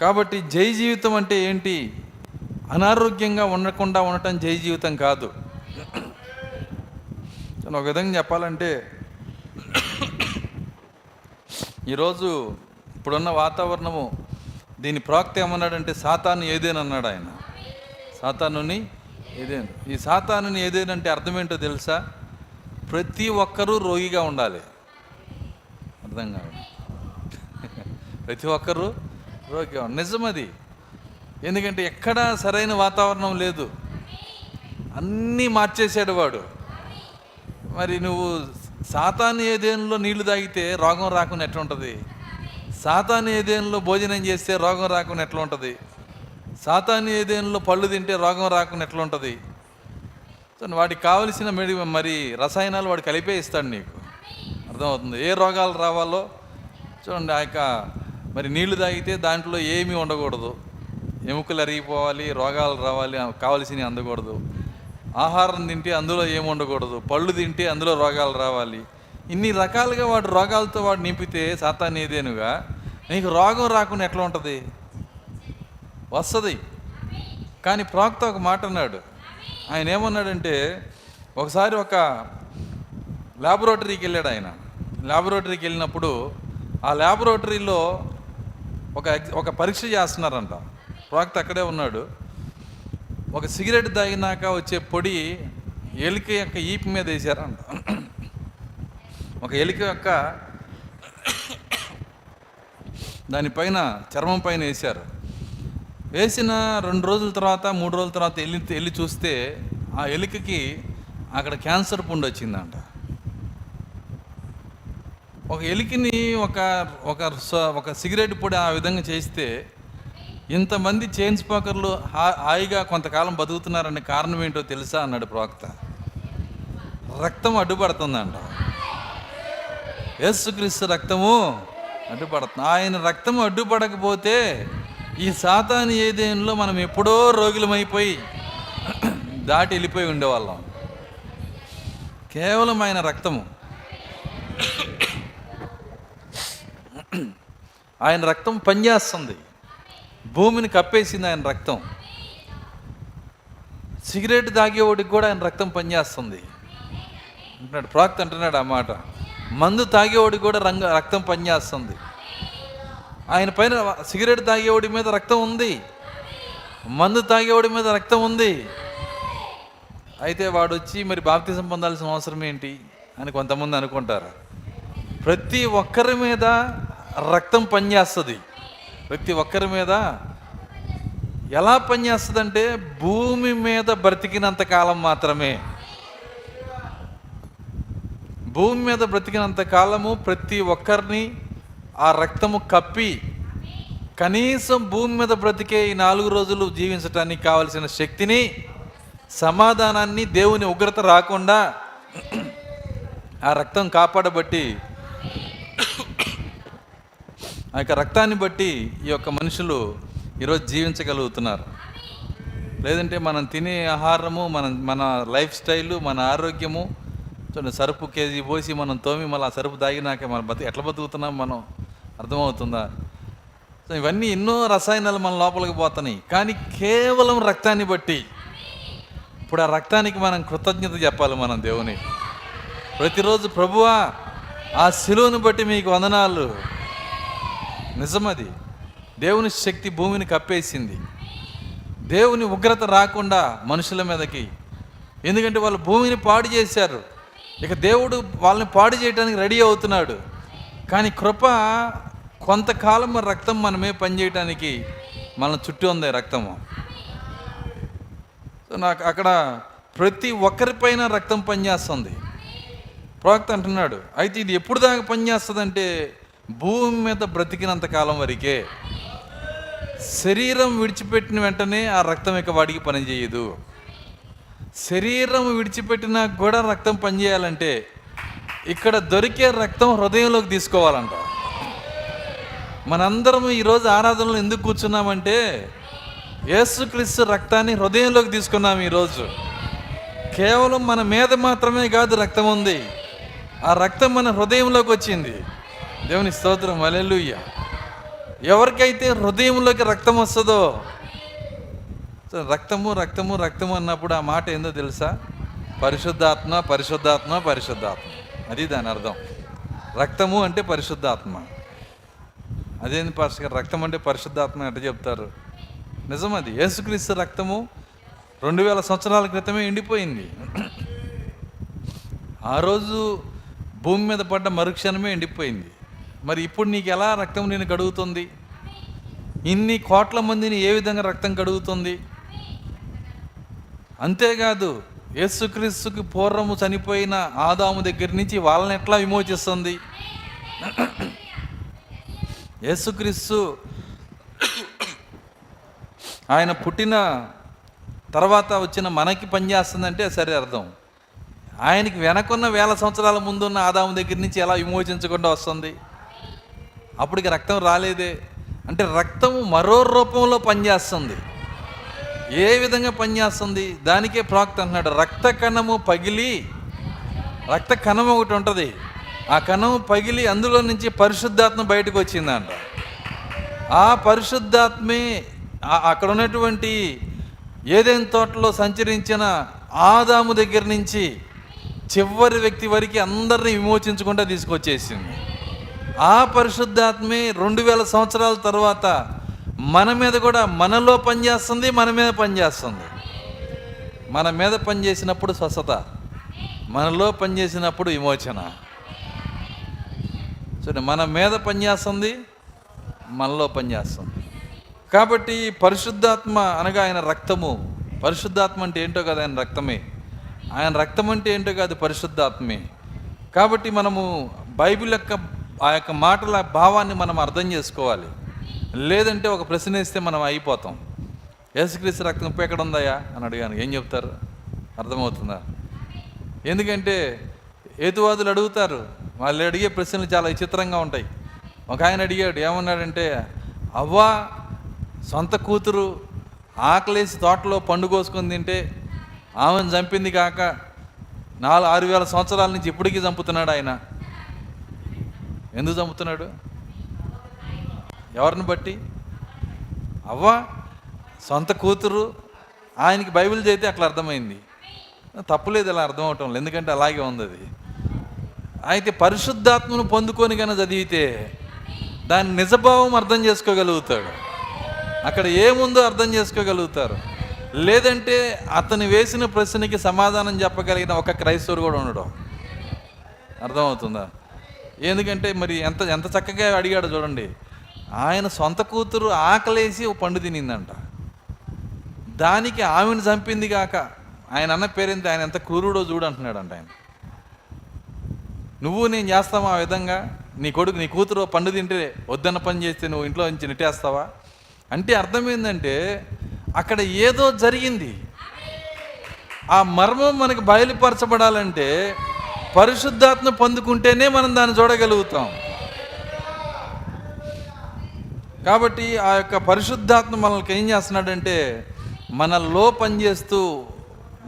కాబట్టి జయ జీవితం అంటే ఏంటి? అనారోగ్యంగా ఉండకుండా ఉండటం జయ జీవితం కాదు. ఒక విధంగా చెప్పాలంటే ఈరోజు ఇప్పుడున్న వాతావరణము దీని ప్రాక్త ఏమన్నాడంటే సాతాను ఏదేనన్నాడు ఆయన. సాతానుని ఏదేను. ఈ సాతానుని ఏదేనంటే అర్థం ఏంటో తెలుసా? ప్రతి ఒక్కరూ రోగిగా ఉండాలి. అర్థం కాదు, ప్రతి ఒక్కరూ రోగిగా ఉండాలి. నిజమది. ఎందుకంటే ఎక్కడా సరైన వాతావరణం లేదు. అన్నీ మార్చేసాడు వాడు. మరి నువ్వు సాతాను ఏదేనులో నీళ్లు తాగితే రోగం రాకుండా ఎట్లా ఉంటుంది? సాతాను ఏదేనులో భోజనం చేస్తే రోగం రాకుండా ఎట్లా ఉంటుంది? సాతాను ఏదేనులో పళ్ళు తింటే రోగం రాకుండా ఎట్లా ఉంటుంది? సో వాడికి కావలసిన మరి రసాయనాలు వాడు కలిపే ఇస్తాడు నీకు. అర్థమవుతుంది ఏ రోగాలు రావాలో. చూడండి, మరి నీళ్లు తాగితే దాంట్లో ఏమీ ఉండకూడదు. ఎముకలు అరిగిపోవాలి, రోగాలు రావాలి, కావలసినవి అందకూడదు. ఆహారం తింటే అందులో ఏమి ఉండకూడదు. పళ్ళు తింటే అందులో రోగాలు రావాలి. ఇన్ని రకాలుగా వాడు రోగాలతో వాడు నింపితే సాతాను ఏదేనుగా నీకు రోగం రాకుండా ఎట్లా ఉంటుంది? వస్తుంది. కానీ ప్రాక్త ఒక మాట అన్నాడు. ఆయన ఏమన్నాడంటే, ఒకసారి ఒక ల్యాబొరేటరీకి వెళ్ళాడు ఆయన. ల్యాబొరేటరీకి వెళ్ళినప్పుడు ఆ ల్యాబొరేటరీలో ఒక పరీక్ష చేస్తున్నారంట. ప్రాక్త అక్కడే ఉన్నాడు. ఒక సిగరెట్ తాగినాక వచ్చే పొడి ఎలుక యొక్క ఈపు మీద వేసారంట. ఒక ఎలుక యొక్క దానిపైన చర్మం పైన వేశారు. వేసిన 2 రోజుల తర్వాత 3 రోజుల తర్వాత వెళ్ళి చూస్తే ఆ ఎలుకకి అక్కడ క్యాన్సర్ పుండు వచ్చిందంట. ఒక ఎలుకని ఒక సిగరెట్ పొడి ఆ విధంగా చేస్తే ఇంతమంది చైన్ స్మోకర్లు హాయిగా కొంతకాలం బతుకుతున్నారనే కారణం ఏంటో తెలుసా అన్నాడు ప్రవక్త. రక్తం అడ్డుపడుతుందంట. యేసుక్రీస్తు రక్తము అడ్డుపడుతుంది. ఆయన రక్తం అడ్డుపడకపోతే ఈ సాతాను ఏదేనులో మనం ఎప్పుడో రోగులమైపోయి దాటి వెళ్ళిపోయి ఉండేవాళ్ళం. కేవలం ఆయన రక్తము, ఆయన రక్తం పనిచేస్తుంది. భూమిని కప్పేసింది ఆయన రక్తం. సిగరెట్ తాగేవాడికి కూడా ఆయన రక్తం పనిచేస్తుంది అంటున్నాడు ప్రాక్త. అంటున్నాడు ఆ మాట. మందు తాగేవాడికి కూడా రక్తం పనిచేస్తుంది. ఆయన పైన సిగరెట్ తాగేవాడి మీద రక్తం ఉంది, మందు తాగేవాడి మీద రక్తం ఉంది. అయితే వాడు వచ్చి మరి బాప్తిజం పొందాల్సిన అవసరం ఏంటి అని కొంతమంది అనుకుంటారు. ప్రతి ఒక్కరి మీద రక్తం పనిచేస్తుంది. ప్రతి ఒక్కరి మీద ఎలా పనిచేస్తుందంటే భూమి మీద బ్రతికినంత కాలం మాత్రమే. భూమి మీద బ్రతికినంత కాలము ప్రతి ఒక్కరిని ఆ రక్తము కప్పి కనీసం భూమి మీద బ్రతికే ఈ 4 రోజులు జీవించడానికి కావలసిన శక్తిని, సమాధానాన్ని, దేవుని ఉగ్రత రాకుండా ఆ రక్తం కాపాడబట్టి, ఆ యొక్క రక్తాన్ని బట్టి ఈ యొక్క మనుషులు ఈరోజు జీవించగలుగుతున్నారు. లేదంటే మనం తినే ఆహారము, మన లైఫ్ స్టైలు, మన ఆరోగ్యము. చూడండి, సరుపు కేజీ పోసి మనం తోమి మళ్ళీ ఆ సరుపు తాగినాక మనం ఎట్లా బతుకుతున్నాం మనం? అర్థమవుతుందా? సో ఇవన్నీ ఎన్నో రసాయనాలు మన లోపలికి పోతున్నాయి. కానీ కేవలం రక్తాన్ని బట్టి. ఇప్పుడు ఆ రక్తానికి మనం కృతజ్ఞత చెప్పాలి. మనం దేవుని ప్రతిరోజు ప్రభువా ఆ శిలువను బట్టి మీకు వందనాలు. నిజమది, దేవుని శక్తి భూమిని కప్పేసింది. దేవుని ఉగ్రత రాకుండా మనుషుల మీదకి. ఎందుకంటే వాళ్ళు భూమిని పాడు చేశారు, ఇక దేవుడు వాళ్ళని పాడు చేయడానికి రెడీ అవుతున్నాడు. కానీ కృప కొంతకాలం రక్తం మనమే పనిచేయటానికి మన చుట్టూ ఉంది రక్తము. నాకు అక్కడ ప్రతి ఒక్కరిపైన రక్తం పనిచేస్తుంది ప్రవక్త అంటున్నాడు. అయితే ఇది ఎప్పుడు దాకా పనిచేస్తుంది అంటే భూమి మీద బ్రతికినంత కాలం వరకే. శరీరం విడిచిపెట్టిన వెంటనే ఆ రక్తం ఇక వాడికి పనిచేయదు. శరీరం విడిచిపెట్టినా కూడా రక్తం పనిచేయాలంటే ఇక్కడ దొరికే రక్తం హృదయంలోకి తీసుకోవాలంట. మనందరం ఈరోజు ఆరాధనలో ఎందుకు కూర్చున్నామంటే యేసుక్రీస్తు రక్తాన్ని హృదయంలోకి తీసుకున్నాం. ఈరోజు కేవలం మన మీద మాత్రమే కాదు రక్తం ఉంది, ఆ రక్తం మన హృదయంలోకి వచ్చింది. దేవుని స్తోత్రం, హల్లెలూయా. ఎవరికైతే హృదయంలోకి రక్తం వస్తుందో, రక్తము రక్తము రక్తము అన్నప్పుడు ఆ మాట ఏందో తెలుసా? పరిశుద్ధాత్మ, పరిశుద్ధాత్మ, పరిశుద్ధాత్మ. అది దాని అర్థం. రక్తము అంటే పరిశుద్ధాత్మ. అదేంది పరిశుద్ధ రక్తం అంటే పరిశుద్ధాత్మ అంటే చెప్తారు? నిజం, అది యేసుక్రీస్తు రక్తము 2000 సంవత్సరాల క్రితమే ఎండిపోయింది. ఆ రోజు భూమి మీద పడ్డ మరుక్షణమే ఎండిపోయింది. మరి ఇప్పుడు నీకు ఎలా రక్తం నేను కడుగుతుంది? ఇన్ని కోట్ల మందిని ఏ విధంగా రక్తం కడుగుతుంది? అంతేకాదు యేసుక్రీస్తుకి పూర్వము చనిపోయిన ఆదాము దగ్గర నుంచి వాళ్ళని ఎట్లా విమోచిస్తుంది? యేసుక్రీస్తు ఆయన పుట్టిన తర్వాత వచ్చిన మనకి పనిచేస్తుందంటే సరే అర్థం. ఆయనకి వెనకున్న 1000 సంవత్సరాల ముందున్న ఆదాము దగ్గర నుంచి ఎలా విమోచించకుండా వస్తుంది? అప్పటికి రక్తం రాలేదే. అంటే రక్తము మరో రూపంలో పనిచేస్తుంది. ఏ విధంగా పనిచేస్తుంది? దానికే ప్రవక్త అంటున్నాడు, రక్త కణము పగిలి, రక్త కణం ఒకటి ఉంటుంది, ఆ కణము పగిలి అందులో నుంచి పరిశుద్ధాత్మ బయటకు వచ్చిందంట. ఆ పరిశుద్ధాత్మే అక్కడ ఉన్నటువంటి ఏదైనా తోటలో సంచరించిన ఆదాము దగ్గర నుంచి చివరి వ్యక్తి వరకు అందరినీ విమోచించకుండా తీసుకొచ్చేసింది. ఆ పరిశుద్ధాత్మే 2000 సంవత్సరాల తర్వాత మన మీద కూడా, మనలో పనిచేస్తుంది, మన మీద పనిచేస్తుంది. మన మీద పనిచేసినప్పుడు స్వస్థత, మనలో పనిచేసినప్పుడు విమోచన. చూడండి, మన మీద పనిచేస్తుంది, మనలో పనిచేస్తుంది. కాబట్టి పరిశుద్ధాత్మ అనగా ఆయన రక్తము. పరిశుద్ధాత్మ అంటే ఏంటో కాదు, ఆయన రక్తమే. ఆయన రక్తం అంటే ఏంటో కాదు, పరిశుద్ధాత్మే. కాబట్టి మనము బైబిల్ యొక్క ఆ యొక్క మాటల భావాన్ని మనం అర్థం చేసుకోవాలి. లేదంటే ఒక ప్రశ్న వేస్తే మనం అయిపోతాం. యేసుక్రీస్తు రక్తం ఇప్పుడు ఎక్కడ ఉందాయా అని అడిగాను, ఏం చెప్తారు? అర్థమవుతుందా? ఎందుకంటే హేతువాదులు అడుగుతారు, వాళ్ళు అడిగే ప్రశ్నలు చాలా విచిత్రంగా ఉంటాయి. ఒక ఆయన అడిగాడు, ఏమన్నాడంటే, అవ్వ సొంత కూతురు ఆకలేసి తోటలో పండు కోసుకొని తింటే ఆమెను చంపింది కాక 6000 సంవత్సరాల నుంచి ఇప్పటికీ చంపుతున్నాడు. ఆయన ఎందుకు చంపుతున్నాడు? ఎవరిని బట్టి? అవ్వ సొంత కూతురు. ఆయనకి బైబిల్ చదివితే అట్లా అర్థమైంది. తప్పులేదు అలా అర్థం అవటం లేదు, ఎందుకంటే అలాగే ఉంది అది. అయితే పరిశుద్ధాత్మను పొందుకొని కన్నా చదివితే దాని నిజభావం అర్థం చేసుకోగలుగుతాడు, అక్కడ ఏముందో అర్థం చేసుకోగలుగుతారు. లేదంటే అతను వేసిన ప్రశ్నకి సమాధానం చెప్పగలిగిన ఒక క్రైస్తవుడు కూడా ఉండడం. అర్థమవుతుందా? ఎందుకంటే మరి ఎంత ఎంత చక్కగా అడిగాడు చూడండి. ఆయన సొంత కూతురు ఆకలేసి పండు తినిందంట, దానికి ఆమెను చంపింది కాక. ఆయన అన్న పేరేంటి? ఆయన ఎంత క్రూరుడో చూడు అంటున్నాడంట. ఆయన నువ్వు నేను చేస్తావా ఆ విధంగా? నీ కొడుకు నీ కూతురు పండు తింటే వద్దన్న పని చేస్తే నువ్వు ఇంట్లో నుంచి నెట్టేస్తావా? అంటే అర్థం ఏంటంటే అక్కడ ఏదో జరిగింది. ఆ మర్మం మనకు బయలుపరచబడాలంటే పరిశుద్ధాత్మ పొందుకుంటేనే మనం దాన్ని చూడగలుగుతాం. కాబట్టి ఆ యొక్క పరిశుద్ధాత్మ మనల్ని ఏం చేస్తున్నాడంటే మనలో పనిచేస్తూ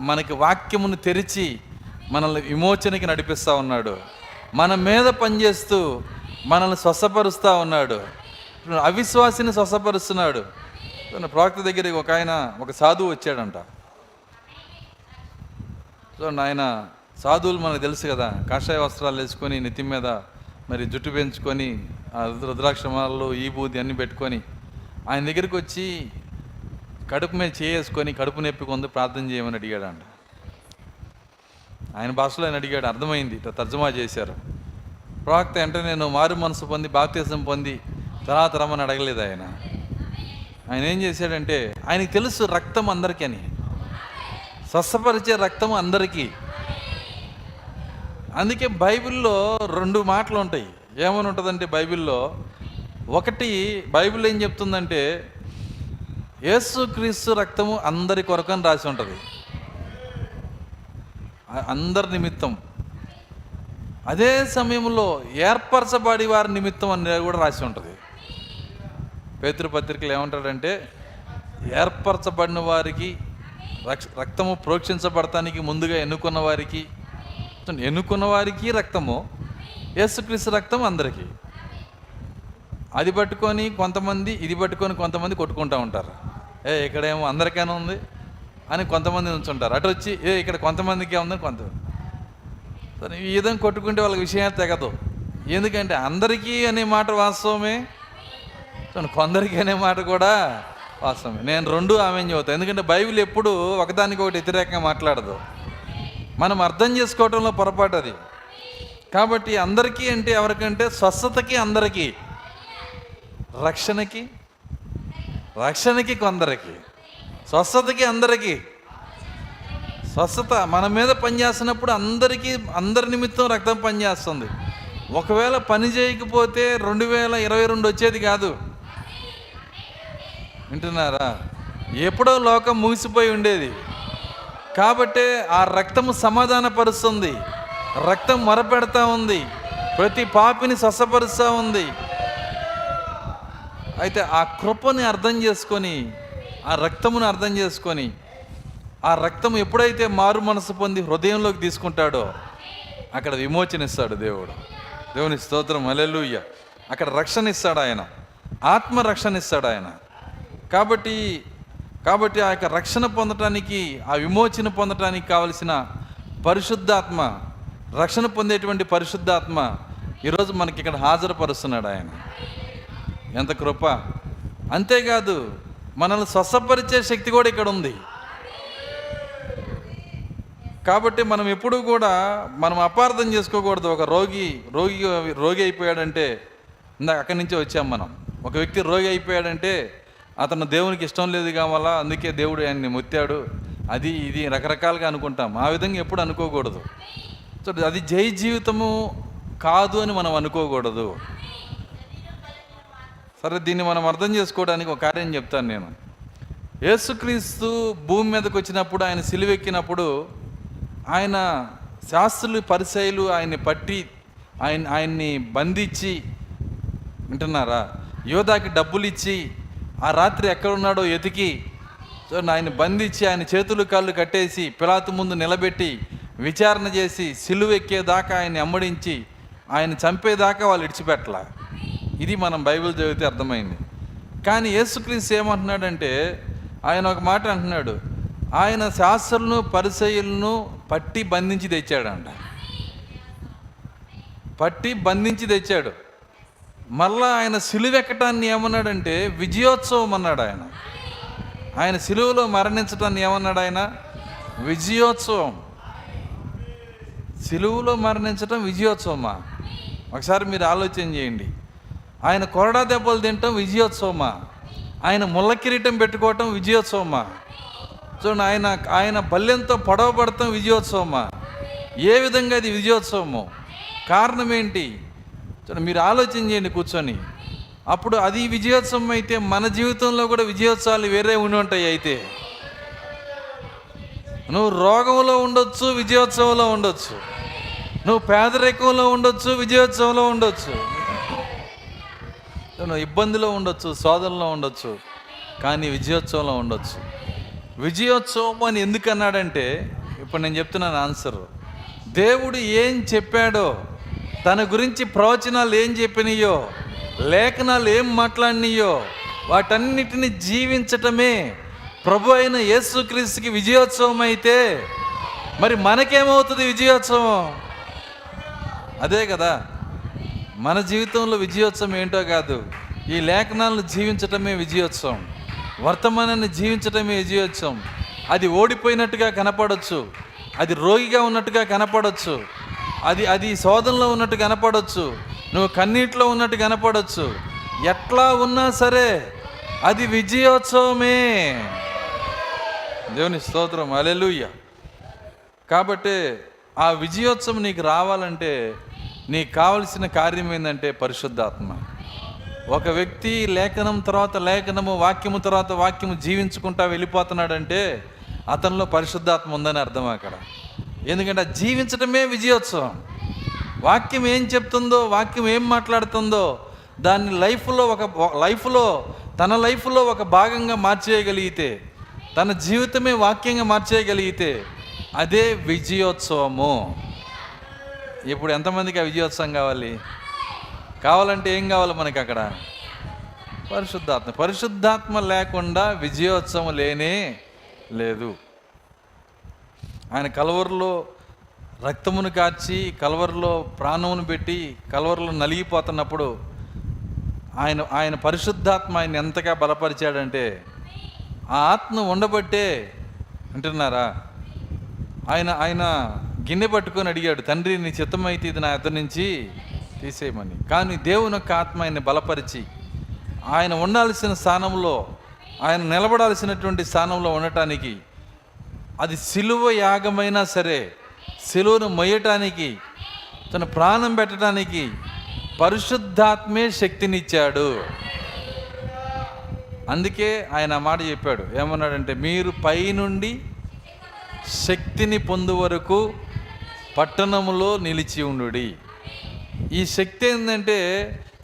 మనకి వాక్యమును తెరిచి మనల్ని విమోచనకి నడిపిస్తూ ఉన్నాడు. మన మీద పనిచేస్తూ మనల్ని స్వస్థపరుస్తూ ఉన్నాడు. అవిశ్వాసిని స్వస్థపరుస్తున్నాడు. ప్రవక్త దగ్గరికి ఒక ఆయన, ఒక సాధువు వచ్చాడంట. చూడండి, ఆయన సాధువులు మనకు తెలుసు కదా, కాషాయ వస్త్రాలు వేసుకొని, నెత్తి మీద మరి జుట్టు పెంచుకొని, రుద్రాక్షమాలలో ఈ బూది అన్నీ పెట్టుకొని ఆయన దగ్గరికి వచ్చి కడుపు మీద చేసుకొని కడుపు నొప్పి కొంత ప్రార్థన చేయమని అడిగాడు అంట. ఆయన భాషలో ఆయన అడిగాడు, అర్థమైంది, తర్జుమా చేశారు. ప్రవక్త అంటే నేను మారు మనసు పొంది బాప్తిసం పొంది తర్వాత రమ్మని అడగలేదు. ఆయన ఆయన ఏం చేశాడంటే, ఆయనకు తెలుసు రక్తం అందరికీ అని, స్వస్థపరిచే రక్తం అందరికీ. అందుకే బైబిల్లో రెండు మాటలు ఉంటాయి. ఏమని ఉంటుందంటే బైబిల్లో, ఒకటి బైబిల్ ఏం చెప్తుందంటే యేసు క్రీస్తు రక్తము అందరి కొరకు అని రాసి ఉంటుంది, అందరి నిమిత్తం. అదే సమయంలో ఏర్పరచబడి వారి నిమిత్తం అనేది కూడా రాసి ఉంటుంది. పేతురు పత్రికలు ఏమంటాడంటే ఏర్పరచబడిన వారికి, రక్తము ప్రోక్షించబడటానికి ముందుగా ఎన్నుకున్న వారికి, రక్తము యేసుక్రీస్తు రక్తం అందరికీ. అది పట్టుకొని కొంతమంది, ఇది పట్టుకొని కొంతమంది కొట్టుకుంటూ ఉంటారు. ఏ ఇక్కడేమో అందరికైనా ఉంది అని కొంతమంది ఉంచుంటారు, అటు వచ్చి ఏ ఇక్కడ కొంతమందికే ఉందని కొంతమంది. సరే, ఈ విధంగా కొట్టుకుంటే వాళ్ళకి విషయం తెగదు. ఎందుకంటే అందరికీ అనే మాట వాస్తవమే, కొందరికి అనే మాట కూడా వాస్తవమే. నేను రెండు ఆమెన్ చెబుతాను, ఎందుకంటే బైబిల్ ఎప్పుడు ఒకదానికి ఒకటి వ్యతిరేకంగా మాట్లాడదు. మనం అర్థం చేసుకోవటంలో పొరపాటు అది. కాబట్టి అందరికీ అంటే ఎవరికంటే స్వస్థతకి అందరికీ, రక్షణకి కొందరికి, స్వస్థతకి అందరికీ. స్వస్థత మన మీద పనిచేస్తున్నప్పుడు అందరికీ, అందరి నిమిత్తం రక్తం పనిచేస్తుంది. ఒకవేళ పని చేయకపోతే 2022 వచ్చేది కాదు. వింటున్నారా? ఎప్పుడో లోకం ముగిసిపోయి ఉండేది. కాబట్టే ఆ రక్తము సమాధానపరుస్తుంది, రక్తం మొరపెడతా ఉంది, ప్రతి పాపిని స్వస్థపరుస్తూ ఉంది. అయితే ఆ కృపని అర్థం చేసుకొని, ఆ రక్తమును అర్థం చేసుకొని, ఆ రక్తం ఎప్పుడైతే మారు మనసు పొంది హృదయంలోకి తీసుకుంటాడో అక్కడ విమోచన ఇస్తాడు దేవుడు. దేవుని స్తోత్రం, హల్లెలూయా. అక్కడ రక్షణ ఇస్తాడు ఆయన, ఆత్మరక్షణ ఇస్తాడు ఆయన. కాబట్టి ఆ యొక్క రక్షణ పొందటానికి, ఆ విమోచన పొందటానికి కావలసిన పరిశుద్ధాత్మ, రక్షణ పొందేటువంటి పరిశుద్ధాత్మ ఈరోజు మనకి ఇక్కడ హాజరుపరుస్తున్నాడు ఆయన. ఎంత కృప! అంతేకాదు, మనల్ని స్వస్థపరిచే శక్తి కూడా ఇక్కడ ఉంది. కాబట్టి మనం ఎప్పుడూ కూడా మనం అపార్థం చేసుకోకూడదు. ఒక రోగి అయిపోయాడంటే, ఇందాక అక్కడి నుంచే వచ్చాం మనం, ఒక వ్యక్తి రోగి అయిపోయాడంటే అతను దేవునికి ఇష్టం లేదు కావాలా, అందుకే దేవుడు ఆయన్ని మొత్తాడు, అది ఇది రకరకాలుగా అనుకుంటాం. ఆ విధంగా ఎప్పుడు అనుకోకూడదు. సో అది జై జీవితము కాదు అని మనం అనుకోకూడదు. సరే, దీన్ని మనం అర్థం చేసుకోవడానికి ఒక కార్యం చెప్తాను నేను. యేసుక్రీస్తు భూమి మీదకి వచ్చినప్పుడు, ఆయన సిలువెక్కినప్పుడు, ఆయన శాస్త్రులు పరిసయ్యులు ఆయన్ని పట్టి ఆయన్ని బంధించి, వింటున్నారా, యోధాకి డబ్బులు ఇచ్చి, ఆ రాత్రి ఎక్కడున్నాడో ఎతికి ఆయన బంధించి, ఆయన చేతులు కాళ్ళు కట్టేసి, పిలాతు ముందు నిలబెట్టి విచారణ చేసి, సిలువ ఎక్కేదాకా ఆయన్ని అమ్మడించి, ఆయన చంపేదాకా వాళ్ళు విడిచిపెట్టలా. ఇది మనం బైబిల్ చదివితే అర్థమైంది. కానీ యేసుక్రీస్తు ఏమంటున్నాడంటే, ఆయన ఒక మాట అంటున్నాడు, ఆయన శాస్త్రులను పరిసయ్యులను పట్టి బంధించి తెచ్చాడు. మళ్ళా ఆయన సిలువెక్కటాన్ని ఏమన్నాడంటే విజయోత్సవం అన్నాడు. ఆయన సిలువలో మరణించటాన్ని ఏమన్నాడు? ఆయన విజయోత్సవం. సిలువలో మరణించటం విజయోత్సవమా? ఒకసారి మీరు ఆలోచన చేయండి. ఆయన కొరడా దెబ్బలు తినటం విజయోత్సవమా? ఆయన ముళ్ళ కిరీటం పెట్టుకోవటం విజయోత్సవమా? చూడండి, ఆయన బల్యంతో పొడవబడటం విజయోత్సవమా? ఏ విధంగా అది విజయోత్సవము? కారణం ఏంటి? చూడండి, మీరు ఆలోచన చేయండి కూర్చొని. అప్పుడు అది విజయోత్సవం అయితే మన జీవితంలో కూడా విజయోత్సవాలు వేరే ఉండి ఉంటాయి. అయితే నువ్వు రోగంలో ఉండొచ్చు, విజయోత్సవంలో ఉండొచ్చు. నువ్వు పేదరికంలో ఉండొచ్చు, విజయోత్సవంలో ఉండొచ్చు. నువ్వు ఇబ్బందిలో ఉండొచ్చు, సోదరులో ఉండొచ్చు, కానీ విజయోత్సవంలో ఉండొచ్చు. విజయోత్సవం అని ఎందుకు అన్నాడంటే, ఇప్పుడు నేను చెప్తున్నాను ఆన్సర్. దేవుడు ఏం చెప్పాడో, తన గురించి ప్రవచనాలు ఏం చెప్పినాయో, లేఖనాలు ఏం మాట్లాడినాయో, వాటన్నిటిని జీవించటమే ప్రభు అయిన యేసుక్రీస్తుకి విజయోత్సవం అయితే, మరి మనకేమవుతుంది విజయోత్సవం? అదే కదా మన జీవితంలో విజయోత్సవం ఏంటో కాదు, ఈ లేఖనాలను జీవించటమే విజయోత్సవం. వర్తమానాన్ని జీవించటమే జీవించాం. అది ఓడిపోయినట్టుగా కనపడవచ్చు, అది రోగిగా ఉన్నట్టుగా కనపడవచ్చు, అది శోధనలో ఉన్నట్టు కనపడవచ్చు, నువ్వు కన్నీటిలో ఉన్నట్టు కనపడవచ్చు. ఎట్లా ఉన్నా సరే అది విజయోత్సవమే. దేవుని స్తోత్రం, హల్లెలూయా. కాబట్టి ఆ విజయోత్సవం నీకు రావాలంటే నీకు కావలసిన కార్యం ఏంటంటే పరిశుద్ధాత్మ. ఒక వ్యక్తి లేఖనం తర్వాత లేఖనము, వాక్యము తర్వాత వాక్యము జీవించుకుంటా వెళ్ళిపోతున్నాడంటే అతనిలో పరిశుద్ధాత్మ ఉందని అర్థం అక్కడ. ఎందుకంటే జీవించటమే విజయోత్సవం. వాక్యం ఏం చెప్తుందో, వాక్యం ఏం మాట్లాడుతుందో దాన్ని తన లైఫ్లో ఒక భాగంగా మార్చేయగలిగితే, తన జీవితమే వాక్యంగా మార్చేయగలిగితే అదే విజయోత్సవము. ఇప్పుడు ఎంతమందికి ఆ విజయోత్సవం కావాలంటే ఏం కావాలి మనకి అక్కడ? పరిశుద్ధాత్మ. పరిశుద్ధాత్మ లేకుండా విజయోత్సవం లేదు. ఆయన కలవరలో రక్తమును కార్చి, కలవరలో ప్రాణమును పెట్టి, కలవరలో నలిగిపోతున్నప్పుడు ఆయన పరిశుద్ధాత్మ ఆయన ఎంతగా బలపరిచాడంటే, ఆ ఆత్మ ఉండబట్టే అంటున్నారా. ఆయన గిన్నె పట్టుకొని అడిగాడు, తండ్రి నీ చిత్తమైతే ఇది నా అతని నుంచి తీసేయమని. కానీ దేవుని యొక్క ఆత్మ ఆయన్ని బలపరిచి ఆయన ఉండాల్సిన స్థానంలో, ఆయన నిలబడాల్సినటువంటి స్థానంలో ఉండటానికి, అది సిలువ యాగమైనా సరే సిలువను మొయ్యటానికి, తన ప్రాణం పెట్టడానికి పరిశుద్ధాత్మే శక్తినిచ్చాడు. అందుకే ఆయన మాట చెప్పాడు, ఏమన్నాడంటే మీరు పైనుండి శక్తిని పొందు వరకు పట్టణంలో నిలిచి ఉండు. ఈ శక్తి ఏంటంటే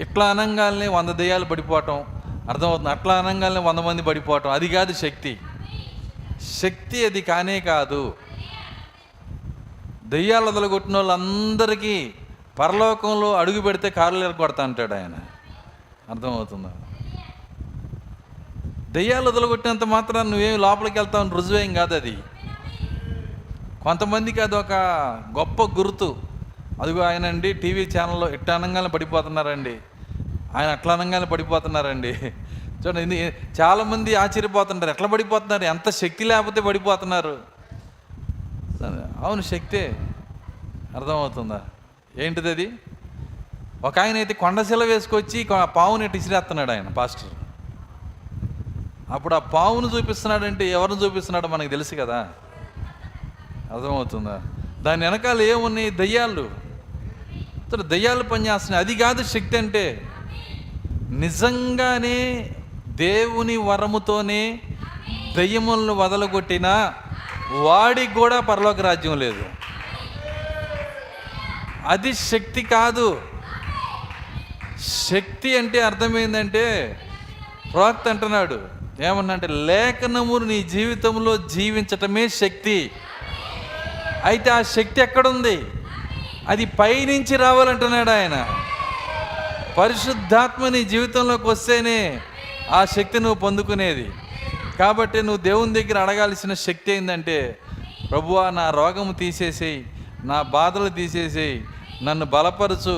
ఇట్లా అనంగాల్ని 100 దెయ్యాలు పడిపోవటం అర్థమవుతుంది, అట్లా అనంగాల్ని 100 మంది పడిపోవటం, అది కాదు శక్తి. శక్తి అది కానే కాదు. దెయ్యాలు వదలగొట్టిన వాళ్ళందరికీ పరలోకంలో అడుగు పెడితే కారులు ఎరగొడతా అంటాడు ఆయన. అర్థమవుతుందా? దెయ్యాలు వదలగొట్టినంత మాత్రం నువ్వేమి లోపలికి వెళ్తావు రుజువేం కాదు. అది కొంతమందికి అదొక గొప్ప గుర్తు. అదిగో ఆయనండి టీవీ ఛానల్లో ఇట్లా అనంగానే పడిపోతున్నారండి, ఆయన అట్లా అనంగానే పడిపోతున్నారండి. చూడండి, చాలామంది ఆశ్చర్యపోతుంటారు, ఎట్లా పడిపోతున్నారు, ఎంత శక్తి లేకపోతే పడిపోతున్నారు. అవును, శక్తే. అర్థమవుతుందా? ఏంటిది అది? ఒక ఆయన అయితే కొండశిల వేసుకొచ్చి పావుని ఇసిరేస్తున్నాడు ఆయన పాస్టర్. అప్పుడు ఆ పావును చూపిస్తున్నాడంటే ఎవరిని చూపిస్తున్నాడో మనకు తెలుసు కదా. అర్థమవుతుందా? దాని వెనకాల ఏమున్నాయి? దయ్యాలు. దయ్యాలు పనిచేస్తున్నాయి. అది కాదు శక్తి అంటే. నిజంగానే దేవుని వరముతోనే దయ్యములను వదలగొట్టిన వాడికి కూడా పరలోక రాజ్యం లేదు. అది శక్తి కాదు. శక్తి అంటే అర్థమైందంటే ప్రవక్త అంటున్నాడు, ఏమన్నా అంటే లేఖనము నీ జీవితంలో జీవించటమే శక్తి. అయితే ఆ శక్తి ఎక్కడుంది? అది పైనుంచి రావాలంటున్నాడు ఆయన. పరిశుద్ధాత్మ నీ జీవితంలోకి వస్తేనే ఆ శక్తి నువ్వు పొందుకునేది. కాబట్టి నువ్వు దేవుని దగ్గర అడగాల్సిన శక్తి ఏంటంటే, ప్రభువా నా రోగము తీసేసేయి, నా బాధలు తీసేసేయి, నన్ను బలపరచు,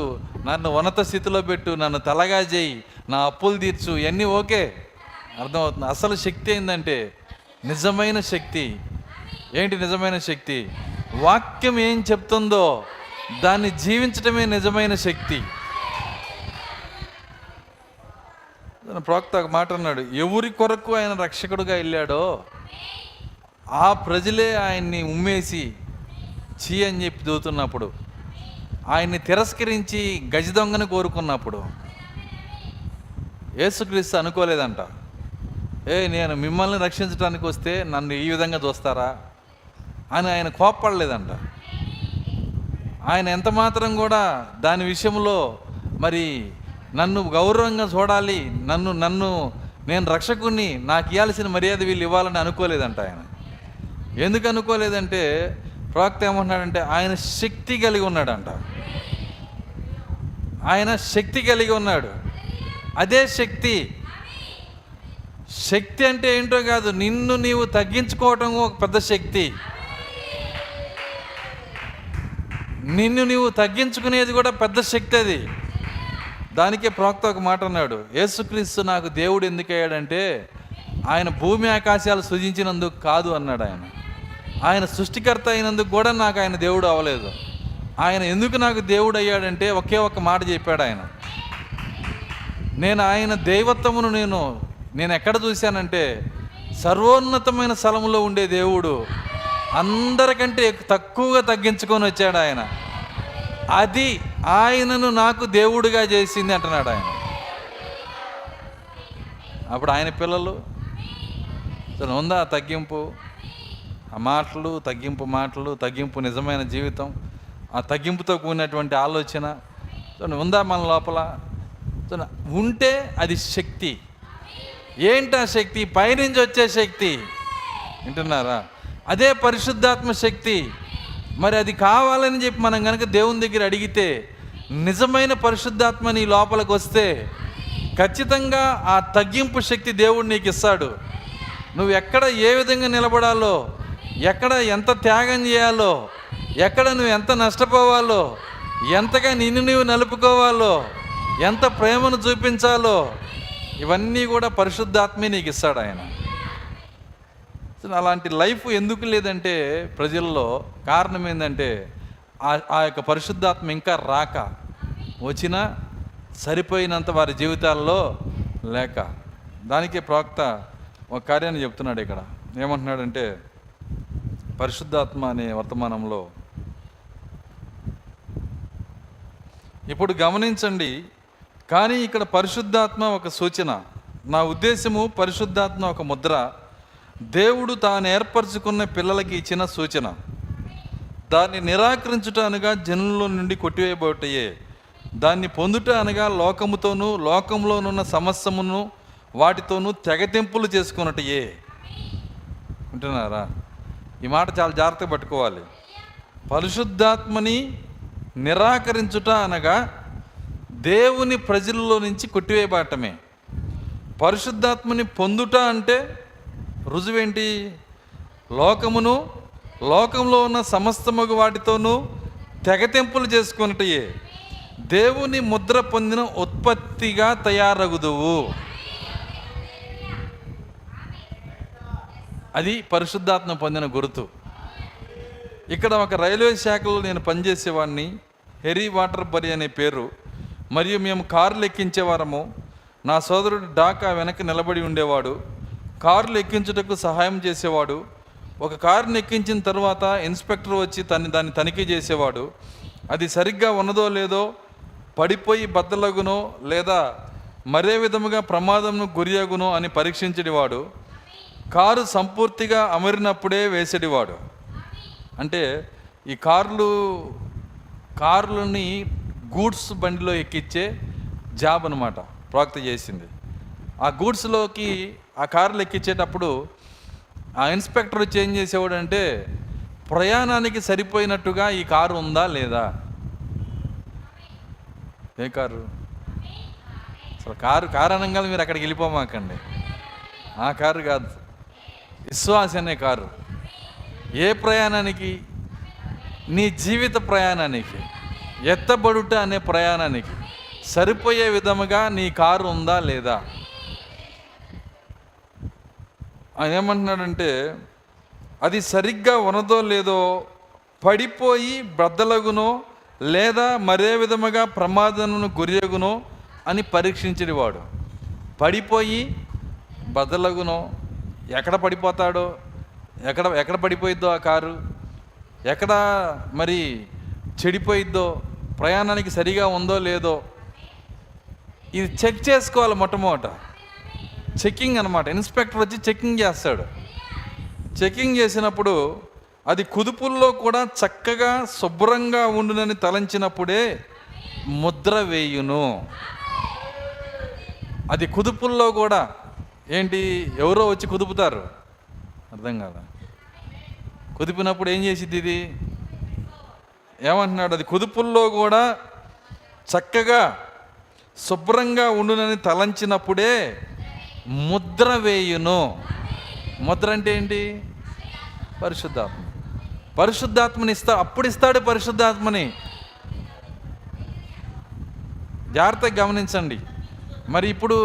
నన్ను ఉన్నత స్థితిలో పెట్టు, నన్ను తలగా చేయి, నా అప్పులు తీర్చు. ఇవన్నీ ఓకే. అర్థమవుతుంది. అసలు శక్తి ఏంటంటే నిజమైన శక్తి. ఏంటి నిజమైన శక్తి? వాక్యం ఏం చెప్తుందో దాన్ని జీవించటమే నిజమైన శక్తి. ప్రవక్త ఒక మాట అన్నాడు, ఎవరి కొరకు ఆయన రక్షకుడుగా వెళ్ళాడో ఆ ప్రజలే ఆయన్ని ఉమ్మేసి చీ అని చెప్పి దూతున్నప్పుడు, ఆయన్ని తిరస్కరించి గజ దొంగను కోరుకున్నప్పుడు యేసుక్రీస్తు అనుకోలేదంట, నేను మిమ్మల్ని రక్షించడానికి వస్తే నన్ను ఈ విధంగా చూస్తారా అని ఆయన కోప్పడలేదంట. ఆయన ఎంత మాత్రం కూడా దాని విషయంలో మరి నన్ను గౌరవంగా చూడాలి, నేను రక్షకుణ్ణి, నాకు ఇవ్వాల్సిన మర్యాద వీళ్ళు ఇవ్వాలని అనుకోలేదంట ఆయన. ఎందుకు అనుకోలేదంటే ప్రవక్త ఏమంటున్నాడంటే ఆయన శక్తి కలిగి ఉన్నాడంట. ఆయన శక్తి కలిగి ఉన్నాడు. అదే శక్తి. శక్తి అంటే ఏంటో కాదు, నిన్ను నీవు తగ్గించుకోవటం ఒక పెద్ద శక్తి. నిన్ను నీవు తగ్గించుకునేది కూడా పెద్ద శక్తి. అది దానికే ప్రవక్త ఒక మాట అన్నాడు, యేసుక్రీస్తు నాకు దేవుడు ఎందుకు అయ్యాడంటే ఆయన భూమి ఆకాశాలు సృజించినందుకు కాదు అన్నాడు. ఆయన ఆయన సృష్టికర్త అయినందుకు కూడా నాకు ఆయన దేవుడు అవ్వలేదు. ఆయన ఎందుకు నాకు దేవుడు అయ్యాడంటే ఒకే ఒక్క మాట చెప్పాడు ఆయన. నేను ఆయన దైవత్వమును నేను ఎక్కడ చూశానంటే సర్వోన్నతమైన స్థలంలో ఉండే దేవుడు అందరికంటే తక్కువగా తగ్గించుకొని వచ్చాడు ఆయన. అది ఆయనను నాకు దేవుడిగా చేసింది అంటున్నాడు ఆయన. అప్పుడు ఆయన పిల్లలు ఉందా తగ్గింపు, ఆ మాటలు తగ్గింపు, మాటలు తగ్గింపు, నిజమైన జీవితం ఆ తగ్గింపుతో కూడినటువంటి ఆలోచన ఉందా మన లోపల? ఉంటే అది శక్తి. ఏంటి ఆ శక్తి? పైనుంచి వచ్చే శక్తి, వింటున్నారా? అదే పరిశుద్ధాత్మ శక్తి. మరి అది కావాలని చెప్పి మనం కనుక దేవుని దగ్గర అడిగితే, నిజమైన పరిశుద్ధాత్మ నీ లోపలికి వస్తే ఖచ్చితంగా ఆ తగ్గింపు శక్తి దేవుడు నీకు ఇస్తాడు. నువ్వు ఎక్కడ ఏ విధంగా నిలబడాలో, ఎక్కడ ఎంత త్యాగం చేయాలో, ఎక్కడ నువ్వు ఎంత నష్టపోవాలో, ఎంతగా నిన్ను నువ్వు నలుపుకోవాలో, ఎంత ప్రేమను చూపించాలో, ఇవన్నీ కూడా పరిశుద్ధాత్మే నీకు ఇస్తాడు ఆయన. అలాంటి లైఫ్ ఎందుకు లేదంటే ప్రజల్లో కారణం ఏంటంటే ఆ యొక్క పరిశుద్ధాత్మ ఇంకా రాక, వచ్చినా సరిపోయినంత వారి జీవితాల్లో లేక. దానికే ప్రవక్త ఒక కార్యాన్ని చెప్తున్నాడు. ఇక్కడ ఏమంటున్నాడంటే, పరిశుద్ధాత్మ అనే వర్తమానంలో ఇప్పుడు గమనించండి, కానీ ఇక్కడ పరిశుద్ధాత్మ ఒక సూచన. నా ఉద్దేశము పరిశుద్ధాత్మ ఒక ముద్ర, దేవుడు తాను ఏర్పరచుకున్న పిల్లలకి ఇచ్చిన సూచన. దాన్ని నిరాకరించుట అనగా జనుల నుండి కొట్టివేయబోటయే, దాన్ని పొందుట అనగా లోకముతోనూ లోకంలోనున్న సమస్యమును వాటితోనూ తెగతింపులు చేసుకున్నటయే. ఉంటున్నారా? ఈ మాట చాలా జాగ్రత్తగా పట్టుకోవాలి. పరిశుద్ధాత్మని నిరాకరించుట అనగా దేవుని ప్రజల్లో నుంచి కొట్టివేయబడటమే. పరిశుద్ధాత్మని పొందుట అంటే రుజువేంటి? లోకమును లోకంలో ఉన్న సమస్తమగు వాటితోనూ తెగతింపులు చేసుకున్నటయే. దేవుని ముద్ర పొందిన ఉత్పత్తిగా తయారగుదువు. అది పరిశుద్ధాత్మ పొందిన గుర్తు. ఇక్కడ ఒక రైల్వే శాఖలో నేను పనిచేసేవాడిని. హెరీ వాటర్ బరీ అనే పేరు. మరియు మేము కార్లు ఎక్కించేవారము. నా సోదరుడు డాకా వెనక నిలబడి ఉండేవాడు, కార్లు ఎక్కించుటకు సహాయం చేసేవాడు. ఒక కారుని ఎక్కించిన తర్వాత ఇన్స్పెక్టర్ వచ్చి దాన్ని తనిఖీ చేసేవాడు. అది సరిగ్గా ఉన్నదో లేదో, పడిపోయి బద్దలగునో లేదా మరే విధముగా ప్రమాదంను గురియగునో అని పరీక్షించేవాడు. కారు సంపూర్తిగా అమరినప్పుడే వేసేవాడు. అంటే ఈ కార్లని గూడ్స్ బండిలో ఎక్కించే జాబ్ అన్నమాట ప్రవక్త చేసింది. ఆ గూడ్స్లోకి ఆ కార్లు ఎక్కించేటప్పుడు ఆ ఇన్స్పెక్టర్ వచ్చి ఏం చేసేవాడు అంటే, ప్రయాణానికి సరిపోయినట్టుగా ఈ కారు ఉందా లేదా, ఏ కారు అసలు కారు అనగానే మీరు అక్కడికి వెళ్ళిపోమాకండి, ఆ కారు కాదు, విశ్వాస అనే కారు. ఏ ప్రయాణానికి? నీ జీవిత ప్రయాణానికి, ఎత్తబడుట అనే ప్రయాణానికి సరిపోయే విధముగా నీ కారు ఉందా లేదా. ఆయన ఏమంటున్నాడంటే, అది సరిగ్గా ఉన్నదో లేదో, పడిపోయి బ్రద్దలగునో లేదా మరే విధముగా ప్రమాదమును గురియగునో అని పరీక్షించేవాడు. పడిపోయి బద్దలగునో, ఎక్కడ పడిపోతాడో, ఎక్కడ పడిపోయిద్దో ఆ కారు, ఎక్కడ మరి చెడిపోయిద్దో, ప్రయాణానికి సరిగా ఉందో లేదో, ఇది చెక్ చేసుకోవాలి. మొట్టమొదట చెక్కింగ్ అనమాట. ఇన్స్పెక్టర్ వచ్చి చెక్కింగ్ చేస్తాడు. చెక్కింగ్ చేసినప్పుడు అది కుదుపుల్లో కూడా చక్కగా శుభ్రంగా ఉండునని తలంచినప్పుడే ముద్ర వేయును. అది కుదుపుల్లో కూడా ఏంటి, ఎవరో వచ్చి కుదుపుతారు, అర్థం కాదా? కుదిపినప్పుడు ఏం చేసిద్ది ఇది? ఏమంటున్నాడు, అది కుదుపుల్లో కూడా చక్కగా శుభ్రంగా ఉండునని తలంచినప్పుడే ముద్ర వేయును. ముద్ర అంటే ఏంటి? పరిశుద్ధాత్మ. పరిశుద్ధాత్మని అప్పుడు ఇస్తాడు. పరిశుద్ధాత్మని జాగ్రత్తగా గమనించండి. మరి ఇప్పుడు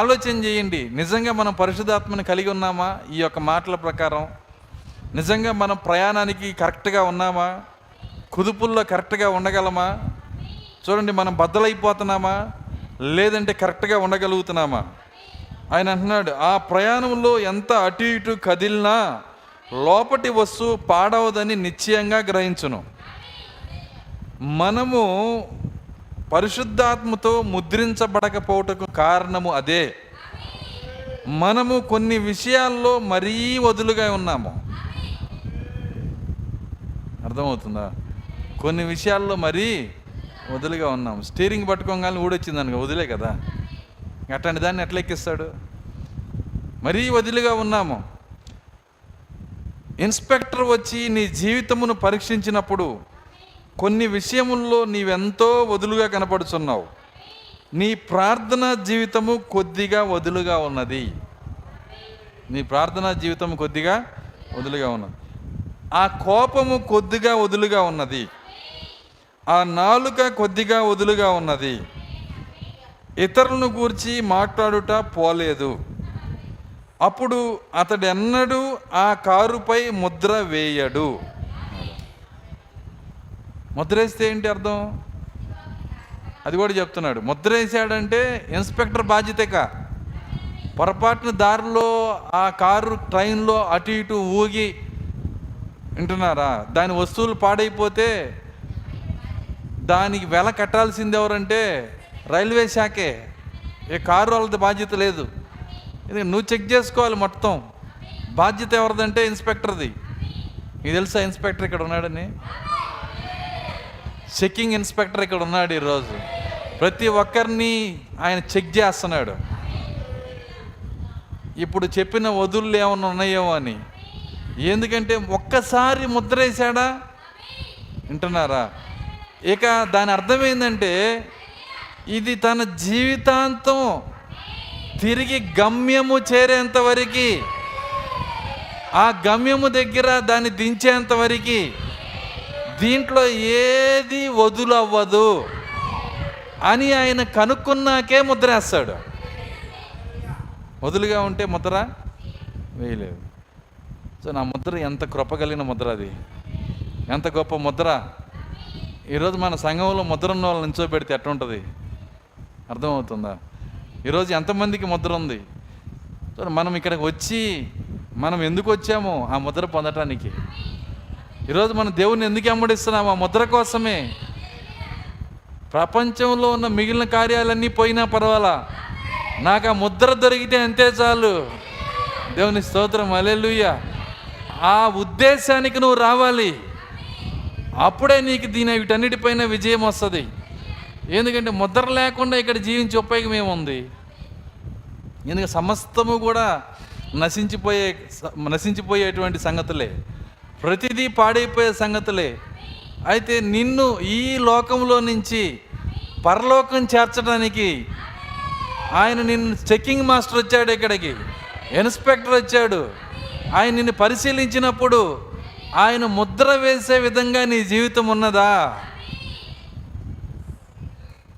ఆలోచన చేయండి, నిజంగా మనం పరిశుద్ధాత్మను కలిగి ఉన్నామా? ఈ యొక్క మాటల ప్రకారం నిజంగా మనం ప్రయాణానికి కరెక్ట్గా ఉన్నామా? కుదుపుల్లో కరెక్ట్గా ఉండగలమా? చూడండి, మనం బద్దలైపోతున్నామా లేదంటే కరెక్ట్గా ఉండగలుగుతున్నామా? ఆయన అంటున్నాడు, ఆ ప్రయాణంలో ఎంత అటు ఇటు కదిలినా లోపటి వస్తువు పాడవదని నిశ్చయంగా గ్రహించును. మనము పరిశుద్ధాత్మతో ముద్రించబడకపోవటకు కారణము అదే. మనము కొన్ని విషయాల్లో మరీ వదులుగా ఉన్నాము. అర్థమవుతుందా? కొన్ని విషయాల్లో మరీ వదులుగా ఉన్నాము. స్టీరింగ్ పట్టుకోగానే ఊడొచ్చింది అనుకో, వదిలే కదా. అట్లాంటి దాన్ని ఎట్లా ఎక్కిస్తాడు? మరీ వదులుగా ఉన్నాము. ఇన్స్పెక్టర్ వచ్చి నీ జీవితమును పరీక్షించినప్పుడు కొన్ని విషయముల్లో నీవెంతో వదులుగా కనపడుచున్నావు. నీ ప్రార్థనా జీవితము కొద్దిగా వదులుగా ఉన్నది. నీ ప్రార్థనా జీవితం కొద్దిగా వదులుగా ఉన్నది. ఆ కోపము కొద్దిగా వదులుగా ఉన్నది. ఆ నాలుక కొద్దిగా వదులుగా ఉన్నది. ఇతరులను గూర్చి మాట్లాడుట పోలేదు. అప్పుడు అతడెన్నడూ ఆ కారుపై ముద్ర వేయడు. ముద్రేస్తే ఏంటి అర్థం? అది కూడా చెప్తున్నాడు. ముద్ర వేసాడంటే ఇన్స్పెక్టర్ బాధ్యతేకా. పొరపాటున దారిలో ఆ కారు ట్రైన్లో అటు ఇటు ఊగి వింటున్నారా, దాని వస్తువులు పాడైపోతే దానికి వెల కట్టాల్సింది ఎవరంటే రైల్వే శాఖే. ఏ కారు వాళ్ళది బాధ్యత లేదు. ఇది నువ్వు చెక్ చేసుకోవాలి. మొత్తం బాధ్యత ఎవరిదంటే ఇన్స్పెక్టర్ది. నీకు తెలుసా ఇన్స్పెక్టర్ ఇక్కడ ఉన్నాడని? చెకింగ్ ఇన్స్పెక్టర్ ఇక్కడ ఉన్నాడు. ఈరోజు ప్రతి ఒక్కరిని ఆయన చెక్ చేస్తున్నాడు. ఇప్పుడు చెప్పిన వదులు ఏమన్నా ఉన్నాయేమో అని. ఎందుకంటే ఒక్కసారి ముద్ర వేసాడా, వింటున్నారా, ఇక దాని అర్థం ఏంటంటే ఇది తన జీవితాంతం తిరిగి గమ్యము చేరేంతవరకు, ఆ గమ్యము దగ్గర దాన్ని దించేంతవరకు దీంట్లో ఏది వదులవ్వదు అని ఆయన కనుక్కున్నాకే ముద్ర వేస్తాడు. వదులుగా ఉంటే ముద్ర వేయలేదు. సో నా ముద్ర ఎంత కృప కలిగిన ముద్ర, అది ఎంత గొప్ప ముద్ర. ఈరోజు మన సంఘంలో ముద్ర ఉన్న వాళ్ళు నిల్చోబెడితే ఎట్టుంటుంది? అర్థమవుతుందా? ఈరోజు ఎంతమందికి ముద్ర ఉంది? సో మనం ఇక్కడికి వచ్చి మనం ఎందుకు వచ్చామో ఆ ముద్ర పొందటానికి. ఈరోజు మన దేవుని ఎందుకు అమ్మడిస్తున్నాము? ఆ ముద్ర కోసమే. ప్రపంచంలో ఉన్న మిగిలిన కార్యాలన్నీ పోయినా పర్వాలా, నాకు ఆ ముద్ర దొరికితే అంతే చాలు. దేవుని స్తోత్రం, హల్లెలూయా. ఆ ఉద్దేశానికి నువ్వు రావాలి, అప్పుడే నీకు దీని వీటన్నిటిపైన విజయం వస్తుంది. ఎందుకంటే ముద్ర లేకుండా ఇక్కడ జీవించే ఉపయోగం ఏముంది? ఎందుకంటే సమస్తము కూడా నశించిపోయేటువంటి సంగతులే, ప్రతిదీ పాడైపోయే సంగతులే. అయితే నిన్ను ఈ లోకంలో నుంచి పరలోకం చేర్చడానికి ఆయన నిన్ను, చెకింగ్ మాస్టర్ వచ్చాడు ఇక్కడికి, ఇన్స్పెక్టర్ వచ్చాడు. ఆయన నిన్ను పరిశీలించినప్పుడు ఆయన ముద్ర వేసే విధంగా నీ జీవితం ఉన్నదా?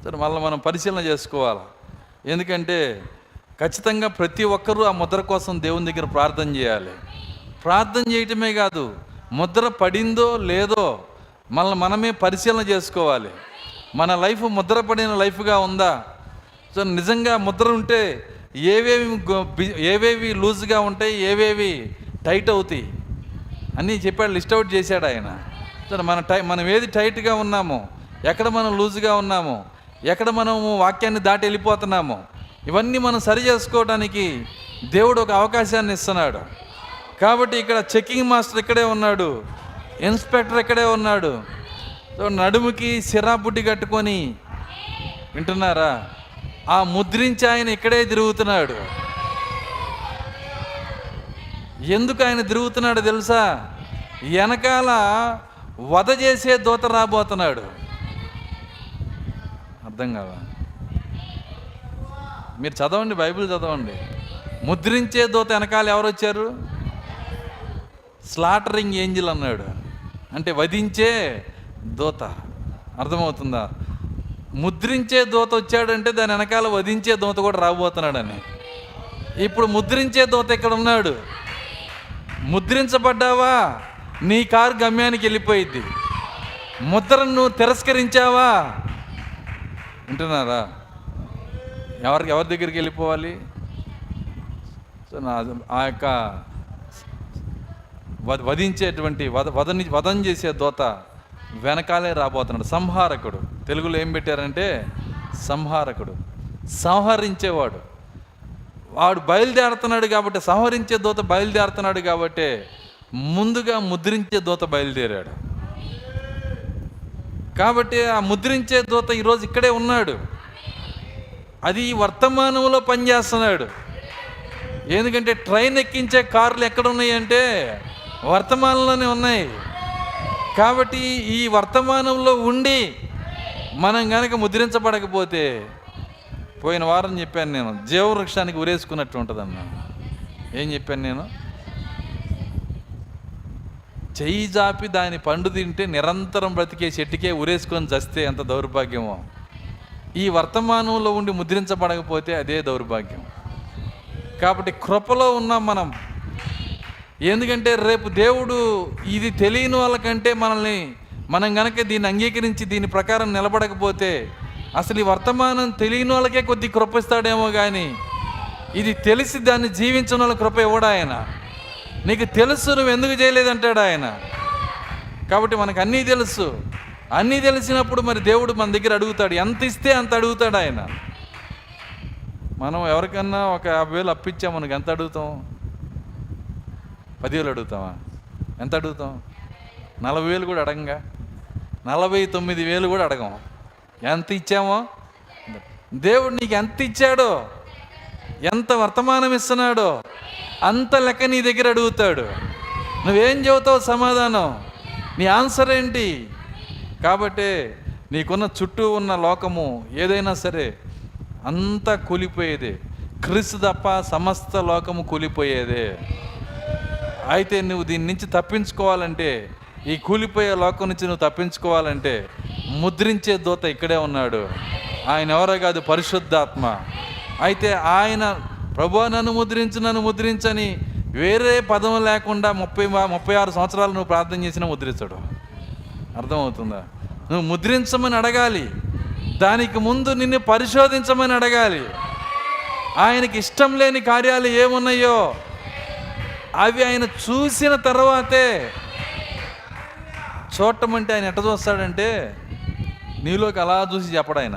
సరే, మళ్ళీ మనం పరిశీలన చేసుకోవాలి. ఎందుకంటే ఖచ్చితంగా ప్రతి ఒక్కరూ ఆ ముద్ర కోసం దేవుని దగ్గర ప్రార్థన చేయాలి. ప్రార్థన చేయటమే కాదు, ముద్ర పడిందో లేదో మనల్ని మనమే పరిశీలన చేసుకోవాలి. మన లైఫ్ ముద్ర పడిన లైఫ్గా ఉందా? సో నిజంగా ముద్ర ఉంటే ఏవేవి లూజ్గా ఉంటాయి, ఏవేవి టైట్ అవుతాయి అన్నీ చెప్పాడు, లిస్ట్ అవుట్ చేశాడు ఆయన. సో మనం ఏది టైట్గా ఉన్నామో, ఎక్కడ మనం లూజ్గా ఉన్నామో, ఎక్కడ మనము వాక్యాన్ని దాటి వెళ్ళిపోతున్నామో, ఇవన్నీ మనం సరి చేసుకోవడానికి దేవుడు ఒక అవకాశాన్ని ఇస్తున్నాడు. కాబట్టి ఇక్కడ చెకింగ్ మాస్టర్ ఇక్కడే ఉన్నాడు, ఇన్స్పెక్టర్ ఇక్కడే ఉన్నాడు. నడుముకి సిరాబుడ్డి కట్టుకొని, వింటున్నారా, ఆ ముద్రించి ఆయన ఇక్కడే తిరుగుతున్నాడు. ఎందుకు ఆయన తిరుగుతున్నాడు తెలుసా? వెనకాల వధ చేసే దూత రాబోతున్నాడు. అర్థం కాదా? మీరు చదవండి, బైబిల్ చదవండి. ముద్రించే దూత వెనకాల ఎవరు వచ్చారు? స్లాటరింగ్ ఏంజిల్ అన్నాడు, అంటే వధించే దూత. అర్థమవుతుందా? ముద్రించే దోత వచ్చాడంటే దాని వెనకాల వధించే దోత కూడా రాబోతున్నాడని. ఇప్పుడు ముద్రించే దోత ఇక్కడ ఉన్నాడు. ముద్రించబడ్డావా నీ కారు గమ్యానికి వెళ్ళిపోయింది. ముద్రను నువ్వు తిరస్కరించావా, వింటున్నారా? ఎవరి దగ్గరికి వెళ్ళిపోవాలి? సో ఆ యొక్క వధించేటువంటి వధం చేసే దోత వెనకాలే రాబోతున్నాడు. సంహారకుడు, తెలుగులో ఏం పెట్టారంటే సంహారకుడు, సంహరించేవాడు. వాడు బయలుదేరుతున్నాడు కాబట్టి, సంహరించే దోత బయలుదేరుతున్నాడు కాబట్టి ముందుగా ముద్రించే దోత బయలుదేరాడు. కాబట్టి ఆ ముద్రించే దోత ఈరోజు ఇక్కడే ఉన్నాడు. అది వర్తమానంలో పనిచేస్తున్నాడు. ఎందుకంటే ట్రైన్ ఎక్కించే కార్లు ఎక్కడ ఉన్నాయంటే వర్తమానంలోనే ఉన్నాయి. కాబట్టి ఈ వర్తమానంలో ఉండి మనం కనుక ముద్రించబడకపోతే, పోయిన వారం చెప్పాను నేను, జీవవృక్షానికి ఉరేసుకున్నట్టు ఉంటుందన్నా. ఏం చెప్పాను నేను? చెయ్యి జాపి దాని పండు తింటే నిరంతరం బ్రతికే చెట్టుకే ఉరేసుకొని చస్తే ఎంత దౌర్భాగ్యమో. ఈ వర్తమానంలో ఉండి ముద్రించబడకపోతే అదే దౌర్భాగ్యం. కాబట్టి కృపలో ఉన్నాం మనం. ఎందుకంటే రేపు దేవుడు ఇది తెలియని వాళ్ళకంటే మనం కనుక దీన్ని అంగీకరించి దీని ప్రకారం నిలబడకపోతే, అసలు ఈ వర్తమానం తెలియని వాళ్ళకే కొద్ది కృప ఇస్తాడేమో, కానీ ఇది తెలిసి దాన్ని జీవించిన వాళ్ళ కృప ఇవ్వడా ఆయన. నీకు తెలుసు, నువ్వు ఎందుకు చేయలేదంటాడు ఆయన. కాబట్టి మనకు అన్నీ తెలుసు. అన్నీ తెలిసినప్పుడు మరి దేవుడు మన దగ్గర అడుగుతాడు, ఎంత ఇస్తే అంత అడుగుతాడు ఆయన. మనం ఎవరికన్నా ఒక 50,000 అప్పిచ్చా, మనకు ఎంత అడుగుతాం? 10,000 అడుగుతావా? ఎంత అడుగుతాం? 40,000 కూడా అడగంగా, 49,000 కూడా అడగం. ఎంత ఇచ్చామో దేవుడు నీకు ఎంత ఇచ్చాడో, ఎంత వర్తమానం ఇస్తున్నాడో అంత లెక్క నీ దగ్గర అడుగుతాడు. నువ్వేం చెబుతావు సమాధానం, నీ ఆన్సర్ ఏంటి? కాబట్టి నీకున్న చుట్టూ ఉన్న లోకము ఏదైనా సరే అంతా కూలిపోయేదే, క్రీస్తు తప్ప సమస్త లోకము కూలిపోయేదే. అయితే నువ్వు దీని నుంచి తప్పించుకోవాలంటే, ఈ కూలిపోయే లోకం నుంచి నువ్వు తప్పించుకోవాలంటే ముద్రించే దోత ఇక్కడే ఉన్నాడు. ఆయన ఎవరో కాదు, పరిశుద్ధాత్మ. అయితే ఆయన ప్రభువా నన్ను ముద్రించని వేరే పదం లేకుండా 36 సంవత్సరాలు నువ్వు ప్రార్థన చేసినా ముద్రించడు. అర్థమవుతుందా? నువ్వు ముద్రించమని అడగాలి. దానికి ముందు నిన్ను పరిశోధించమని అడగాలి. ఆయనకి ఇష్టం లేని కార్యాలు ఏమున్నాయో అవి ఆయన చూసిన తర్వాతే. చూడటం అంటే ఆయన ఎట్ట చూస్తాడంటే నీలోకి అలా చూసి చెప్పడు ఆయన.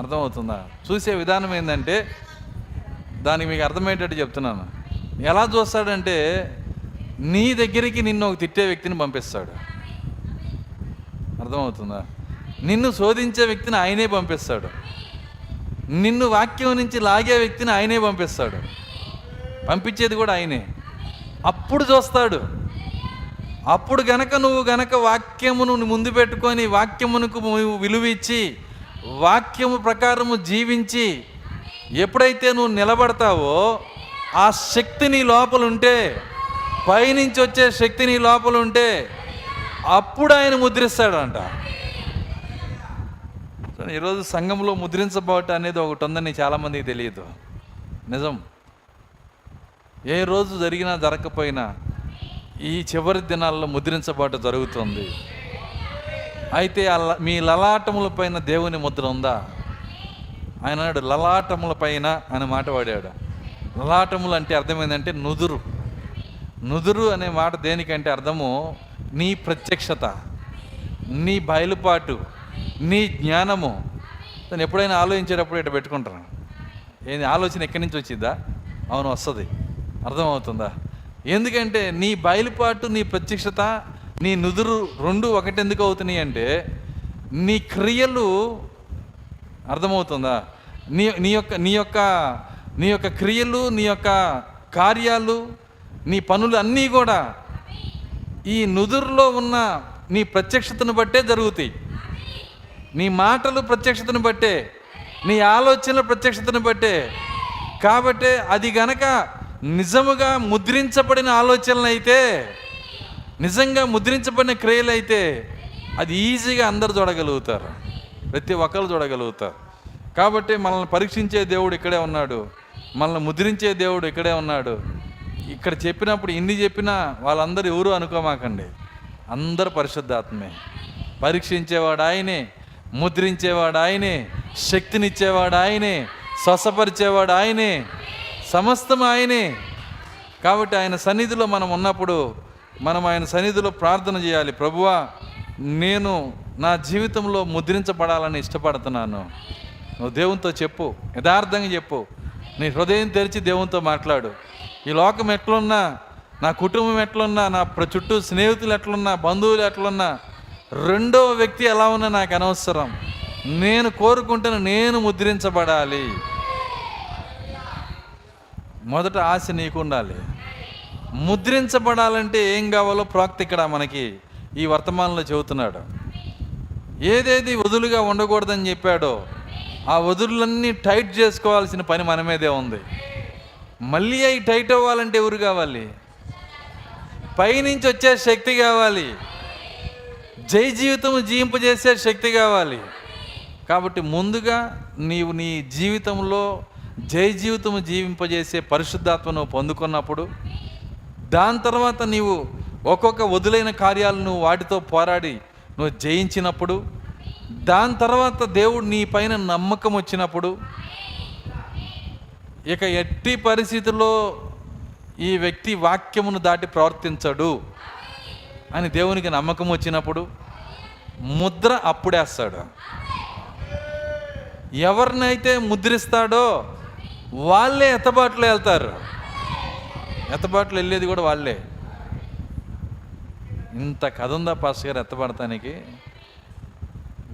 అర్థమవుతుందా? చూసే విధానం ఏంటంటే, దానికి మీకు అర్థమయ్యేటట్టు చెప్తున్నాను. ఎలా చూస్తాడంటే, నీ దగ్గరికి నిన్ను ఒక తిట్టే వ్యక్తిని పంపిస్తాడు. అర్థమవుతుందా? నిన్ను శోధించే వ్యక్తిని ఆయనే పంపిస్తాడు. నిన్ను వాక్యం నుంచి లాగే వ్యక్తిని ఆయనే పంపిస్తాడు. పంపించేది కూడా ఆయనే. అప్పుడు చూస్తాడు. అప్పుడు నువ్వు గనక వాక్యమును ముందు పెట్టుకొని, వాక్యమునకు విలువిచ్చి, వాక్యము ప్రకారము జీవించి, ఎప్పుడైతే నువ్వు నిలబడతావో, ఆ శక్తి నీ లోపల ఉంటే, పైనుంచి వచ్చే శక్తి నీ లోపల ఉంటే, అప్పుడు ఆయన ముద్రిస్తాడంట. ఈరోజు సంఘంలో ముద్రించబడటం అనేది ఒకటి ఉందని చాలామందికి తెలియదు. నిజం. ఏ రోజు జరిగినా జరగకపోయినా ఈ చివరి దినాల్లో ముద్రించబడటం జరుగుతుంది. అయితే మీ లలాటముల పైన దేవుని ముద్ర ఉందా? ఆయన అన్నాడు లలాటముల పైన అనే మాట వాడాడు. లలాటములు అంటే అర్థమైందంటే నుదురు. నుదురు అనే మాట దేనికంటే అర్థము, నీ ప్రత్యక్షత, నీ బయలుపాటు, నీ జ్ఞానము. నేను ఎప్పుడైనా ఆలోచించేటప్పుడు ఇటు పెట్టుకుంటాను. ఏంది ఆలోచన ఎక్కడి నుంచి వచ్చిద్దా? అవును, వస్తుంది. అర్థమవుతుందా? ఎందుకంటే నీ బయలుపాటు, నీ ప్రత్యక్షత, నీ నుదురు రెండు ఒకటి ఎందుకు అవుతున్నాయి అంటే, నీ క్రియలు. అర్థమవుతుందా? నీ యొక్క క్రియలు, నీ యొక్క కార్యాలు, నీ పనులు అన్నీ కూడా ఈ నుదురులో ఉన్న నీ ప్రత్యక్షతను బట్టే జరుగుతాయి. నీ మాటలు ప్రత్యక్షతను బట్టే, నీ ఆలోచనల ప్రత్యక్షతను బట్టే. కాబట్టి అది గనక నిజముగా ముద్రించబడిన ఆలోచనలైతే, నిజంగా ముద్రించబడిన క్రియలైతే, అది ఈజీగా అందరు చూడగలుగుతారు. ప్రతి ఒక్కరు చూడగలుగుతారు. కాబట్టి మనల్ని పరీక్షించే దేవుడు ఇక్కడే ఉన్నాడు, మనల్ని ముద్రించే దేవుడు ఇక్కడే ఉన్నాడు. ఇక్కడ చెప్పినప్పుడు ఇన్ని చెప్పినా వాళ్ళందరూ ఎవరు అనుకోమాకండి, అందరు పరిశుద్ధాత్మే. పరీక్షించేవాడు ఆయనే, ముద్రించేవాడు ఆయనే, శక్తినిచ్చేవాడు ఆయనే, స్వసపరిచేవాడు ఆయనే, సమస్తం ఆయనే. కాబట్టి ఆయన సన్నిధిలో మనం ఉన్నప్పుడు మనం ఆయన సన్నిధిలో ప్రార్థన చేయాలి. ప్రభువా, నేను నా జీవితంలో ముద్రించబడాలని ఇష్టపడుతున్నాను. నువ్వు దేవునితో చెప్పు, యథార్థంగా చెప్పు, నీ హృదయం తెరిచి దేవునితో మాట్లాడు. ఈ లోకం ఎట్లున్నా, నా కుటుంబం ఎట్లున్నా, నా చుట్టూ స్నేహితులు ఎట్లున్నా, బంధువులు ఎట్లున్నా, రెండవ వ్యక్తి ఎలా ఉన్నా నాకు అనవసరం. నేను కోరుకుంటున్న నేను ముద్రించబడాలి. మొదట ఆశ నీకు ఉండాలి. ముద్రించబడాలంటే ఏం కావాలో ప్రవక్త ఇక్కడ మనకి ఈ వర్తమానంలో చెబుతున్నాడు. ఏదేది వదులుగా ఉండకూడదని చెప్పాడో ఆ వదులన్నీ టైట్ చేసుకోవాల్సిన పని మన మీదే ఉంది. మళ్ళీ అవి టైట్ అవ్వాలంటే ఎవరు కావాలి? పైనుంచి వచ్చే శక్తి కావాలి, జై జీవితం జీవింపజేసే శక్తి కావాలి. కాబట్టి ముందుగా నీవు నీ జీవితంలో జై జీవితం జీవింపజేసే పరిశుద్ధాత్మను పొందుకున్నప్పుడు, దాని తర్వాత నీవు ఒక్కొక్క వదులైన కార్యాలను వాటితో పోరాడి నువ్వు జయించినప్పుడు, దాని తర్వాత దేవుడు నీ పైన నమ్మకం వచ్చినప్పుడు, ఇక ఎట్టి పరిస్థితుల్లో ఈ వ్యక్తి వాక్యమును దాటి ప్రవర్తించడు అని దేవునికి నమ్మకం వచ్చినప్పుడు ముద్ర అప్పుడేస్తాడు. ఎవరినైతే ముద్రిస్తాడో వాళ్ళే ఎత్తబాట్లో వెళ్తారు. ఎత్తబాట్లో వెళ్ళేది కూడా వాళ్ళే. ఇంత కథ ఉందా పాస్టర్ గారు ఎత్తబడటానికి?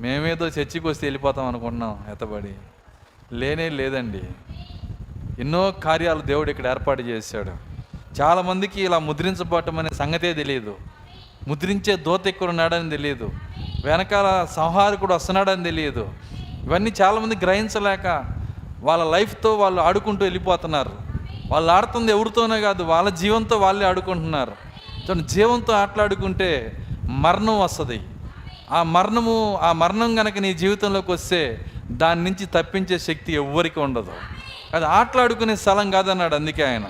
మేమేదో చర్చికి వస్తే వెళ్ళిపోతాం అనుకుంటున్నాం, ఎత్తబడి లేనే లేదండి. ఎన్నో కార్యాలు దేవుడు ఇక్కడ ఏర్పాటు చేశాడు. చాలామందికి ఇలా ముద్రించబడటం అనే సంగతే తెలియదు. ముద్రించే దోత ఇక్కడ ఉన్నాడని తెలియదు, వెనకాల సంహారకుడు వస్తున్నాడని తెలియదు. ఇవన్నీ చాలామంది గ్రహించలేక వాళ్ళ లైఫ్తో వాళ్ళు ఆడుకుంటూ వెళ్ళిపోతున్నారు. వాళ్ళు ఆడుతుంది ఎవరితోనే కాదు, వాళ్ళ జీవంతో వాళ్ళే ఆడుకుంటున్నారు. జీవంతో ఆటలాడుకుంటే మరణం వస్తుంది. ఆ మరణం కనుక నీ జీవితంలోకి వస్తే దాని నుంచి తప్పించే శక్తి ఎవ్వరికి ఉండదు. అది ఆటలాడుకునే స్థలం కాదన్నాడు. అందుకే ఆయన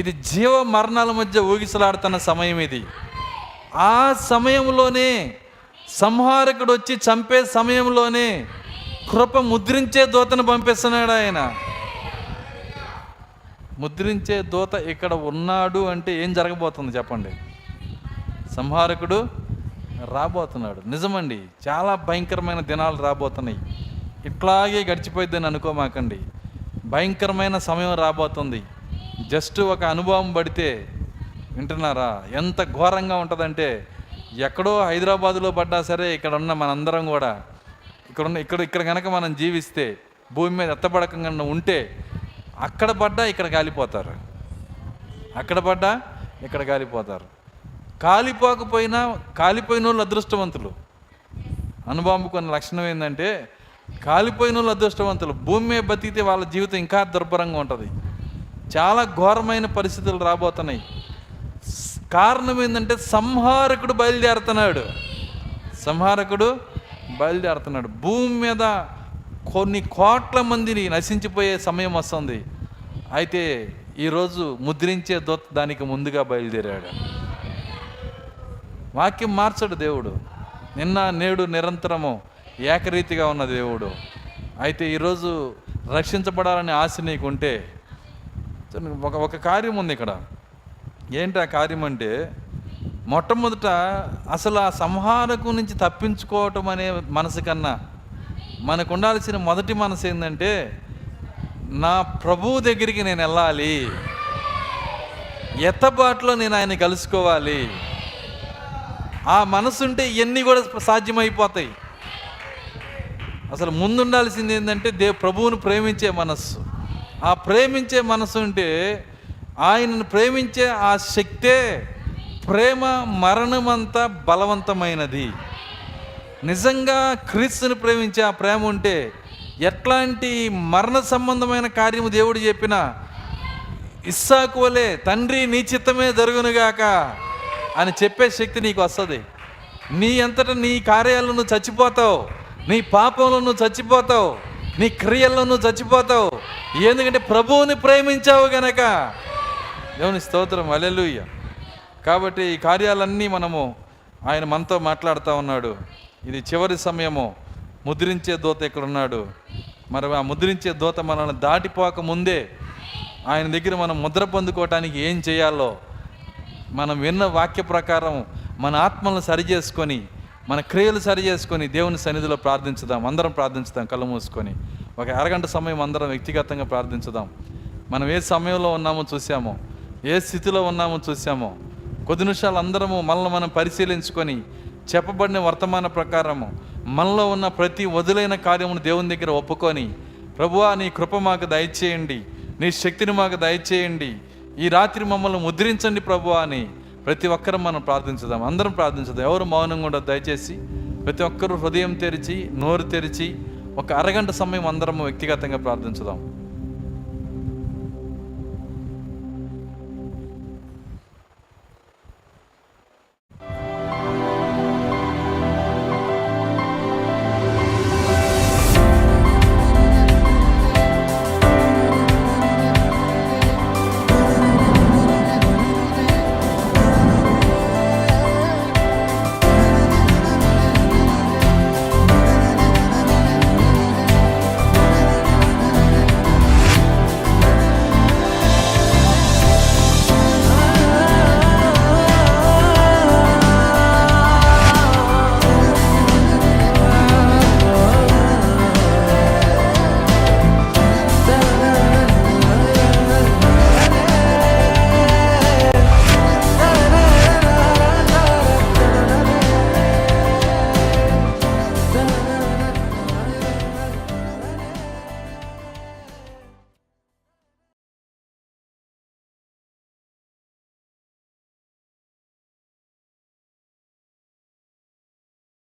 ఇది జీవ మరణాల మధ్య ఊగిసలాడుతున్న సమయం. ఇది ఆ సమయంలోనే సంహారకుడు వచ్చి చంపే సమయంలోనే కృప ముద్రించే దూతను పంపిస్తున్నాడు ఆయన. ముద్రించే దూత ఇక్కడ ఉన్నాడు అంటే ఏం జరగబోతుంది చెప్పండి? సంహారకుడు రాబోతున్నాడు. నిజమండి, చాలా భయంకరమైన దినాలు రాబోతున్నాయి. ఇట్లాగే గడిచిపోయిద్దని అనుకోమాకండి. భయంకరమైన సమయం రాబోతుంది. జస్ట్ ఒక అనుభవం పడితే వింటున్నారా ఎంత ఘోరంగా ఉంటుందంటే, ఎక్కడో హైదరాబాదులో పడ్డా సరే ఇక్కడ ఉన్న మనందరం కూడా ఇక్కడ కనుక మనం జీవిస్తే, భూమి మీద ఎత్తబడకుండా ఉంటే అక్కడ పడ్డా ఇక్కడ కాలిపోతారు, అక్కడ పడ్డా ఇక్కడ కాలిపోతారు. కాలిపోకపోయినా కాలిపోయిన వాళ్ళు అదృష్టవంతులు. అనుభవంకున్న లక్షణం ఏంటంటే కాలిపోయిన వాళ్ళు అదృష్టవంతులు. భూమి మీద బతికితే వాళ్ళ జీవితం ఇంకా దుర్భరంగా ఉంటుంది. చాలా ఘోరమైన పరిస్థితులు రాబోతున్నాయి. కారణం ఏంటంటే సంహారకుడు బయలుదేరుతున్నాడు. భూమి మీద కొన్ని కోట్ల మందిని నశించిపోయే సమయం వస్తుంది. అయితే ఈరోజు ముద్రించే దూత దానికి ముందుగా బయలుదేరాడు. వాక్యం మార్చడు దేవుడు. నిన్న నేడు నిరంతరము ఏకరీతిగా ఉన్న దేవుడు. అయితే ఈరోజు రక్షించబడాలని ఆశ నీకుంటే ఒక కార్యం ఉంది ఇక్కడ. ఏంటి ఆ కార్యం అంటే, మొట్టమొదట అసలు ఆ సంహారకు నుంచి తప్పించుకోవటం అనే మనసు కన్నా మనకు ఉండాల్సిన మొదటి మనసు ఏంటంటే, నా ప్రభువు దగ్గరికి నేను వెళ్ళాలి, ఎత్తబాటులో నేను ఆయన కలుసుకోవాలి. ఆ మనసు ఉంటే ఇవన్నీ కూడా సాధ్యమైపోతాయి. అసలు ముందుండాల్సింది ఏంటంటే ప్రభువును ప్రేమించే మనస్సు. ఆ ప్రేమించే మనసు ఉంటే ఆయనను ప్రేమించే ఆ శక్తే ప్రేమ మరణమంతా బలవంతమైనది. నిజంగా క్రీస్తుని ప్రేమించే ఆ ప్రేమ ఉంటే ఎట్లాంటి మరణ సంబంధమైన కార్యము దేవుడు చెప్పిన ఇస్సాకు వలే తండ్రి నీ చిత్తమే జరుగునుగాక అని చెప్పే శక్తి నీకు వస్తుంది. నీ అంతటా నీ కార్యాలను చచ్చిపోతావు, నీ పాపంలో నువ్వు చచ్చిపోతావు, నీ క్రియల్లో నువ్వు చచ్చిపోతావు. ఎందుకంటే ప్రభువుని ప్రేమించావు గనక. దేవుని స్తోత్రం, హల్లెలూయా. కాబట్టి ఈ కార్యాలన్నీ మనము ఆయన మనతో మాట్లాడుతూ ఉన్నాడు. ఇది చివరి సమయము. ముద్రించే దూత ఇక్కడ ఉన్నాడు. మరి ఆ ముద్రించే దూత మనల్ని దాటిపోక ముందే ఆయన దగ్గర మనం ముద్ర పొందుకోవటానికి ఏం చేయాలో, మనం విన్న వాక్య ప్రకారం మన ఆత్మలను సరిచేసుకొని మన క్రియలు సరిచేసుకొని దేవుని సన్నిధిలో ప్రార్థించుదాం. అందరం ప్రార్థించుదాం కళ్ళు మూసుకొని. ఒక అరగంట సమయం అందరం వ్యక్తిగతంగా ప్రార్థించుదాం. మనం ఏ సమయంలో ఉన్నామో చూసామో, ఏ స్థితిలో ఉన్నామో చూసామో, కొద్ది నిమిషాలు అందరము మనల్ని మనం పరిశీలించుకొని చెప్పబడిన వర్తమాన ప్రకారము మనలో ఉన్న ప్రతి వదులైన కార్యమును దేవుని దగ్గర ఒప్పుకొని, ప్రభువా నీ కృప మాకు దయచేయండి, నీ శక్తిని మాకు దయచేయండి, ఈ రాత్రి మమ్మల్ని ముద్రించండి ప్రభువా అని ప్రతి ఒక్కరూ మనం ప్రార్థించుదాం. అందరం ప్రార్థించుదాం. ఎవరు మౌనంగా ఉండదు. దయచేసి ప్రతి ఒక్కరూ హృదయం తెరిచి నోరు తెరిచి ఒక అరగంట సమయం అందరము వ్యక్తిగతంగా ప్రార్థించుదాం.